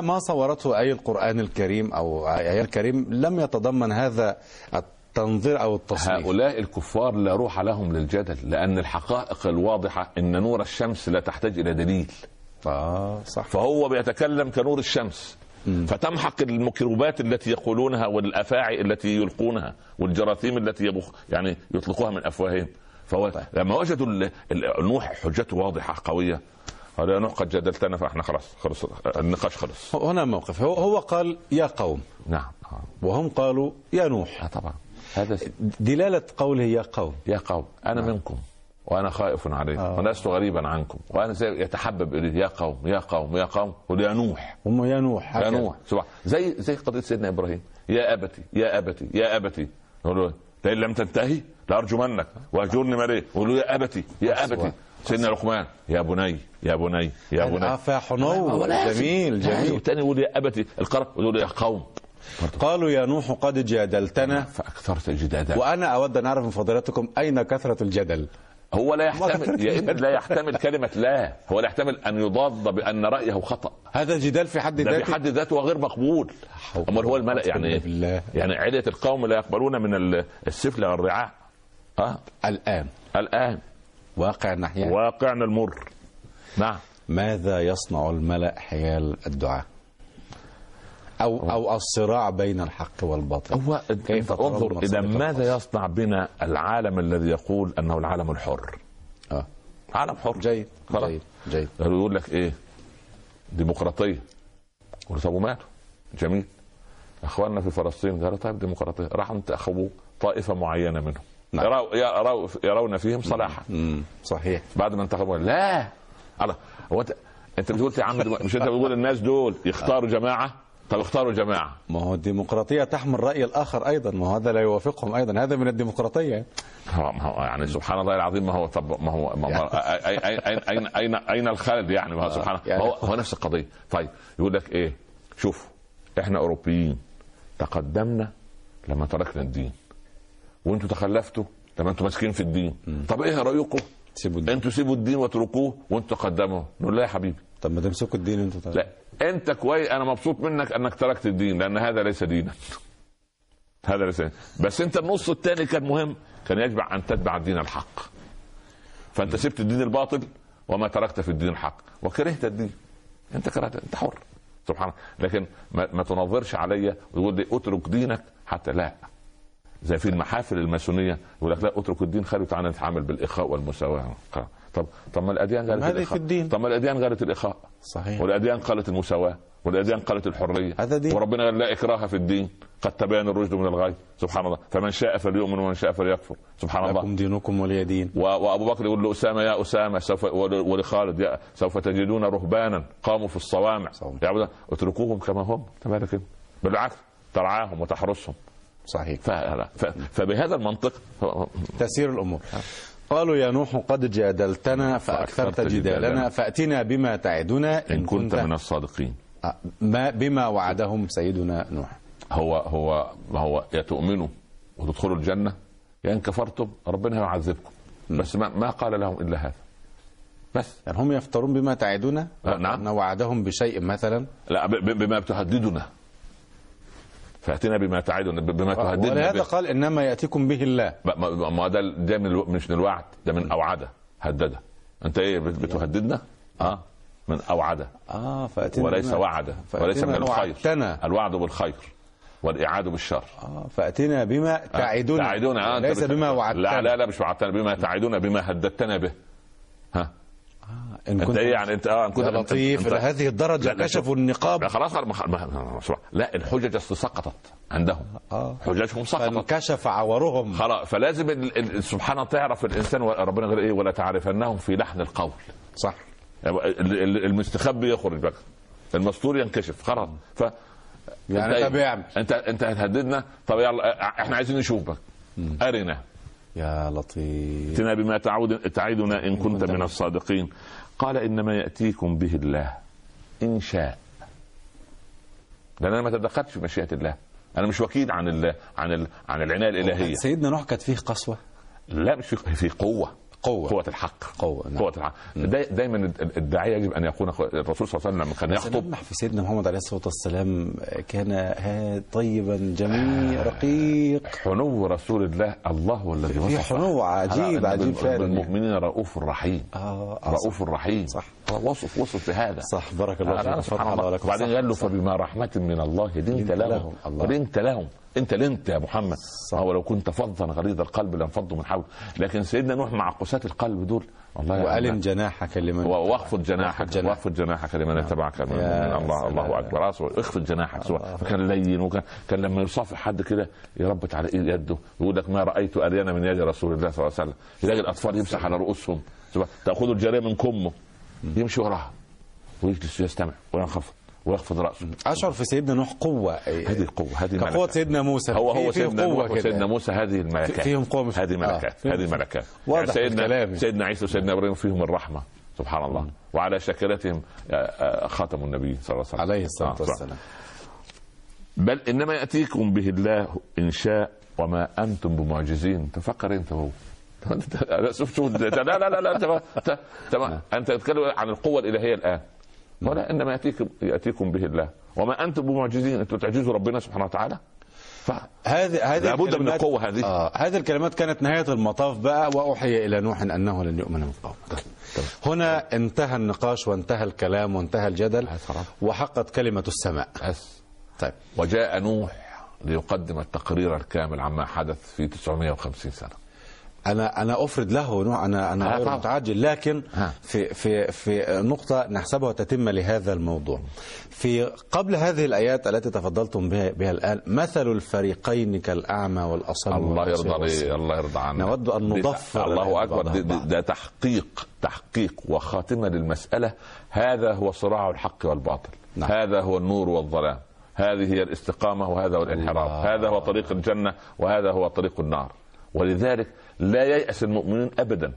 ما صورته أي القرآن الكريم أو آية الكريم لم يتضمن هذا التنظير أو التصنيف. هؤلاء الكفار لا روح لهم للجدل، لأن الحقائق الواضحة أن نور الشمس لا تحتاج إلى دليل. صح. فهو بيتكلم كنور الشمس، فتمحق الميكروبات التي يقولونها والأفاعي التي يلقونها والجراثيم التي يعني يطلقوها من أفواههم. فهو لما وجدوا نوح حجته واضحة قوية، قال يا نوح قد جادلتنا فاحنا خلاص النقاش خلص. هنا موقف، هو قال يا قوم، نعم، وهم قالوا يا نوح. طبعا هذا دلالة قوله يا قوم، يا قوم أنا منكم وأنا خائف عليكم ولست غريبا عنكم وأنا يتحبب إليه، يا قوم يا قوم يا قوم، ويا نوح هم يا نوح زي قضية سيدنا إبراهيم، يا أبتي يا أبتي يا أبتي، لئن لم تنتهي لأرجمنك وأهجرني مليه، وقولوا يا أبتي يا أبتي. سيدنا لقمان يا بني يا بني يا بني، حنو جميل. والثاني يقول يا أبتي، القرب يقول يا قوم. قالوا يا نوح قد جادلتنا فأكثرت الجدال. وأنا أود أن أعرف من فضيلتكم أين كثرة الجدل؟ هو لا يحتمل، يا إما لا يحتمل كلمة لا، هو لا يحتمل أن يضاد بأن رأيه خطأ. هذا الجدال في حد ذاته، في حد ذاته غير مقبول. أمر هو الملأ يعني بالله. يعني عدة القوم لا يقبلون من السفلى والرعاع. الآن واقعنا المر. نعم. ماذا يصنع الملأ حيال الدعاء أو الصراع بين الحق والباطل؟ كيف انظر إذا ماذا يصنع بنا العالم الذي يقول أنه العالم الحر؟ عالم حر، جيد. يقول لك إيه ديمقراطية، يقول طب وماله، جميل، أخواننا في فلسطين قالوا طيب ديمقراطية، راحوا انتخبوا طائفة معينة منهم، يرون فيهم صلاحا، صحيح، بعد ما انتخبوا. لا الله، هو انت بتقول يا عم مش انت بتقول الناس دول يختاروا جماعة طب اختاروا جماعة. ما هو الديمقراطية تحمل رأي الآخر أيضا، ما هو هذا لا يوافقهم أيضا، هذا من الديمقراطية. يعني سبحان الله العظيم. ما هو طب ما هو أين الخالد يعني؟ ما هو سبحان الله، هو نفس القضية. طيب يقول لك إيه؟ شوف إحنا أوروبيين تقدمنا لما تركنا الدين، وأنتوا تخلفتوا لما أنتوا ماسكين في الدين. طب إيه رأيكم؟ أنتوا سيبوا الدين واتركوه وأنتوا تقدموا. نقول لا يا حبيبي، طب ما تمسكوا الدين أنتوا. طيب لا انت كويس، انا مبسوط منك انك تركت الدين لان هذا ليس دينك، هذا ليس، بس انت النص الثاني كان مهم، كان يجب ان تتبع الدين الحق، فانت سبت الدين الباطل وما تركت في الدين الحق وكرهت الدين، انت كرهت، انت حر سبحان الله. لكن ما تنظرش عليا وتقول لي اترك دينك، حتى لا، زي في المحافل الماسونيه يقول لك لا اترك الدين، خلي تعالى نتعامل بالاخاء والمساواه. طب ما الأديان قالت الإخاء، طب ما الأديان قالت الإخاء، صحيح، والأديان قالت المساواة، والأديان قالت الحرية، وربنا قال لا إكراه في الدين، قد تبين الرشد من الغي، سبحان الله، فمن شاء فليؤمن ومن شاء فليكفر، سبحان الله، لكم دينكم ولي دين. وأبو بكر يقول لأسامة يا أسامة سوف، ولخالد سوف تجدون رهبانا قاموا في الصوامع، يعني اتركوهم كما هم، تمام كده، بالعكس ترعاهم وتحرسهم، صحيح. فبهذا المنطق تسير الأمور. قالوا يا نوح قد جادلتنا فأكثرت جدالنا فأتنا بما تعدنا إن كنت من الصادقين. ما بما وعدهم سيدنا نوح، هو يا تؤمنوا وتدخلوا الجنة يا إن كفرتم ربنا يعذبكم، بس ما قال لهم إلا هذا بس. يعني هم يفترون بما تعدنا، نعم، وعدهم بشيء مثلا، لا بما بتهددنا، فأتينا بما تعدنا، بما تهددنا، ولهذا قال إنما يأتيكم به الله. ما ده مش من الوعد، ده من أوعدة، هددة. أنت إيه بتهددنا؟ من أوعدة، فأتينا وليس وعدة، وليس من الخير، الوعد بالخير والإعادة بالشر. فأتينا بما تعدنا، ليس بما وعدتنا، لا مش وعدتنا، بما تعدنا، بما هددتنا به. انت ايه يعني؟ انت كنت لطيف الى هذه الدرجه، كشفوا النقاب، لا خلاص، لا الحجج سقطت عندهم، حججهم سقطت، انكشف عورهم خلاص. فلازم سبحانه تعرف الانسان، ربنا غير ايه، ولا تعرفنهم في لحن القول، صح، المستخبي يخرج بقى، المستور ينكشف خلاص. ف يعني انت هتهددنا، طب يلا احنا عايزين نشوفك، ارنا يا لطيف، ائتنا بما تعدنا إن كنت من الصادقين. قال إنما يأتيكم به الله إن شاء، لأن أنا ما تدخلتش في مشيئة الله، أنا مش وكيل عن الله، عن العناية الإلهية. سيدنا نوح كانت فيه قسوة؟ لا، مش فيه قوة الحق، قوة الحق. دايما الداعية يجب أن يكون، الرسول صلى الله عليه وسلم كان يخطب، نلمح في سيدنا محمد عليه الصلاة والسلام، كان طيبا جميلا رقيق، حنو رسول الله، الله والذي وصفه، في حنو عجيب عجيب فعلا، المؤمنين رؤوف رحيم، رؤوف رحيم، صح، وصف بهذا، صح، بارك الله فيك. وبعدين قال له فبما رحمة من الله لنت لهم. انت يا محمد، هو لو كنت فظا غليظ القلب لانفضوا من حولك، لكن سيدنا نوح مع قسات القلب دول، والله، وألم جناحك لمن، واخفض جناحك لمن يتبعك، الله اكبر، اخفض جناحك. فكان لين، وكان لما يصافح حد كده يربط على يده، يقول لك ما رايت الين من يد رسول الله صلى الله عليه وسلم، يلاقي الاطفال يمسح على رؤوسهم، تاخذوا الجاريه من كمه، يمشي وراها ويجلس يستمع وينخفض ويخفض رأسه. أشعر في سيدنا نوح قوة، هذه قوة، كقوة سيدنا موسى، هو سيدنا نوح وسيدنا موسى، هذه الملكات فيهم قوة، هذه ملكات يعني سيدنا عيسى وسيدنا إبراهيم فيهم الرحمة، سبحان الله، وعلى شاكرتهم خاتم النبي صلى الله عليه وسلم. بل إنما يأتيكم به الله إن شاء وما أنتم بمعجزين. تفكر أنت، هو شوف لا أنت تتكلم عن القوة الإلهية الآن، ولا إنما يأتيكم به الله وما أنتم بمعجزين، أنتم تعجزوا ربنا سبحانه وتعالى. هذه لابد من القوة هذه. هذه الكلمات كانت نهاية المطاف بقى، وأوحي إلى نوح أنه لن يؤمن من قومك. هنا انتهى النقاش وانتهى الكلام وانتهى الجدل، وحقت كلمة السماء. طيب وجاء نوح ليقدم التقرير الكامل عما حدث في 950 سنة. أنا أفرد له نوع، أنا غير متعجل، لكن في نقطة نحسبها تتم لهذا الموضوع. في قبل هذه الآيات التي تفضلتم بها الآن، مثل الفريقين كالأعمى والأصم. الله يرضى عليه، الله يرضى عنه، نود أن نضفر. الله أكبر، ده تحقيق وخاتمة للمسألة. هذا هو صراع الحق والباطل، هذا هو النور والظلام، هذه هي الاستقامة وهذا هو الانحراف. هذا هو طريق الجنة وهذا هو طريق النار. ولذلك لا ييأس المؤمنين أبدا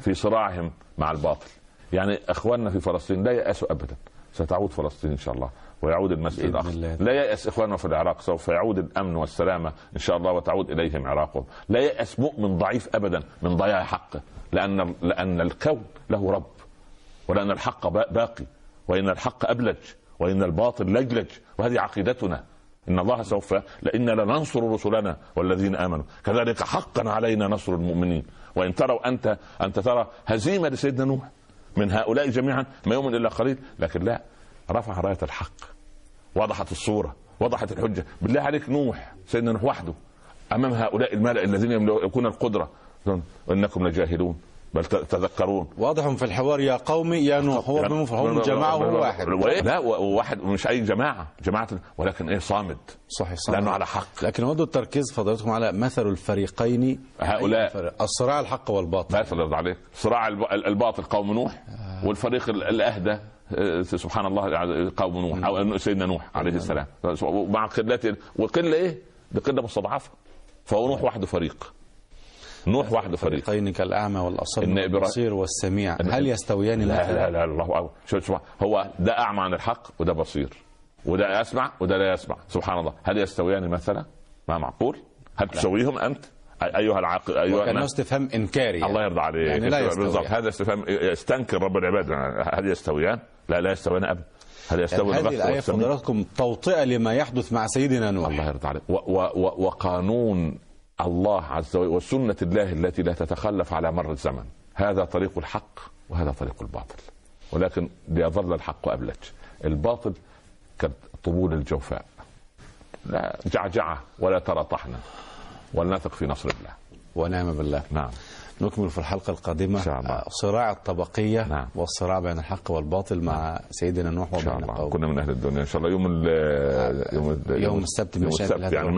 في صراعهم مع الباطل. يعني أخواننا في فلسطين لا يأسوا أبدا، ستعود فلسطين إن شاء الله ويعود المسجد الأقصى. لا يأس إخواننا في العراق، سوف يعود الأمن والسلامة إن شاء الله وتعود إليهم عراقهم. لا يأس مؤمن ضعيف أبدا من ضياع حقه، لأن الكون له رب، ولأن الحق باقي، وإن الحق أبلج وإن الباطل لجلج، وهذه عقيدتنا. إن الله سوف، لإن لننصر رسلنا والذين آمنوا كذلك حقا علينا نصر المؤمنين. وإن تروا أنت ترى هزيمة لسيدنا نوح من هؤلاء جميعا ما يوم إلا قليل، لكن لا، رفع راية الحق، وضحت الصورة، وضحت الحجة. بالله عليك نوح، سيدنا نوح وحده أمام هؤلاء الملأ الذين يملكون القدرة، إنكم لجاهلون بل تذكرون. واضحهم في الحوار يا قومي يا نوح، هو هم جماعة وهو واحد. لا، واحد مش أي جماعة، ولكن إيه، صامد. صحيح، صامد لأنه على حق. لكن وضعوا التركيز فضلتهم على مثل الفريقين هؤلاء، الصراع الحق والباطل. لا يرضى عليك، صراع الباطل قوم نوح، والفريق الأهدى سبحان الله قوم نوح أو سيدنا نوح عليه السلام، مع قلته. وقلة إيه؟ بقلة مستضعفة. فهو نوح وحده فريق، نوح وحده فريق. فريقين كالأعمى والأصم والبصير والسميع، هل يستويان؟ لا لا لا، الله أكبر. شوف، هو ده أعمى عن الحق وده بصير، وده يسمع وده لا يسمع. سبحان الله، هل يستويان مثلا؟ ما معقول. هل تسويهم أنت أيها العاقل؟ وكأنه استفهام إنكاري يعني. الله يرضى عليك يعني، لا يستويان. هذا استفهام يستنكر رب العباد. هل يستويان؟ لا يستويان أبدا. هل يستوي هذه الآية فضلاتكم توطئة لما يحدث مع سيدنا نوح؟ الله يرضى عليك. وقانون الله عز وجل وسنة الله التي لا تتخلف على مر الزمن، هذا طريق الحق وهذا طريق الباطل. ولكن ليظل الحق أبلج، الباطل كطبول الجوفاء، لا جعجعة ولا ترى طحنا، ولنثق في نصر الله ونعم بالله. نعم، نكمل في الحلقة القادمة صراع الطبقية. نعم، والصراع بين الحق والباطل مع سيدنا نوح وبين قومه. كنا من أهل الدنيا إن شاء الله. يوم السبت مشاهد، يعني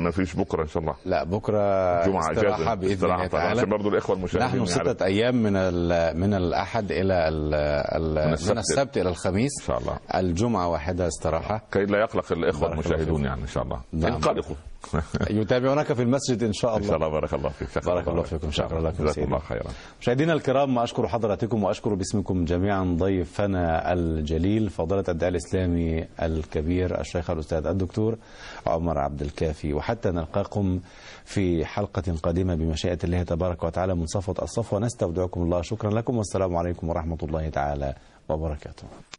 ما فيش بكرة إن شاء الله. لا، بكرة استراحة بإذن الله تعالى. برضو الإخوة المشاهدين، نحن 6 أيام من الأحد إلى من السبت إلى الخميس إن شاء الله. الجمعة واحدة استراحة كي لا يقلق الإخوة المشاهدون، يعني إن شاء الله انقلقوا. يتابعونك في المسجد إن شاء الله. إن شاء الله، بارك الله فيك. بارك الله فيكم، شكرا لكم. جزاكم الله خيرا. مشاهدينا الكرام، أشكر حضراتكم وأشكر باسمكم جميعا ضيفنا الجليل فضيلة الداعية الإسلامي الكبير الشيخ الأستاذ الدكتور عمر عبد الكافي. وحتى نلقاكم في حلقة قادمة بمشيئة الله تبارك وتعالى من صفوة الصفوة، نستودعكم الله. شكرا لكم، والسلام عليكم ورحمة الله تعالى وبركاته.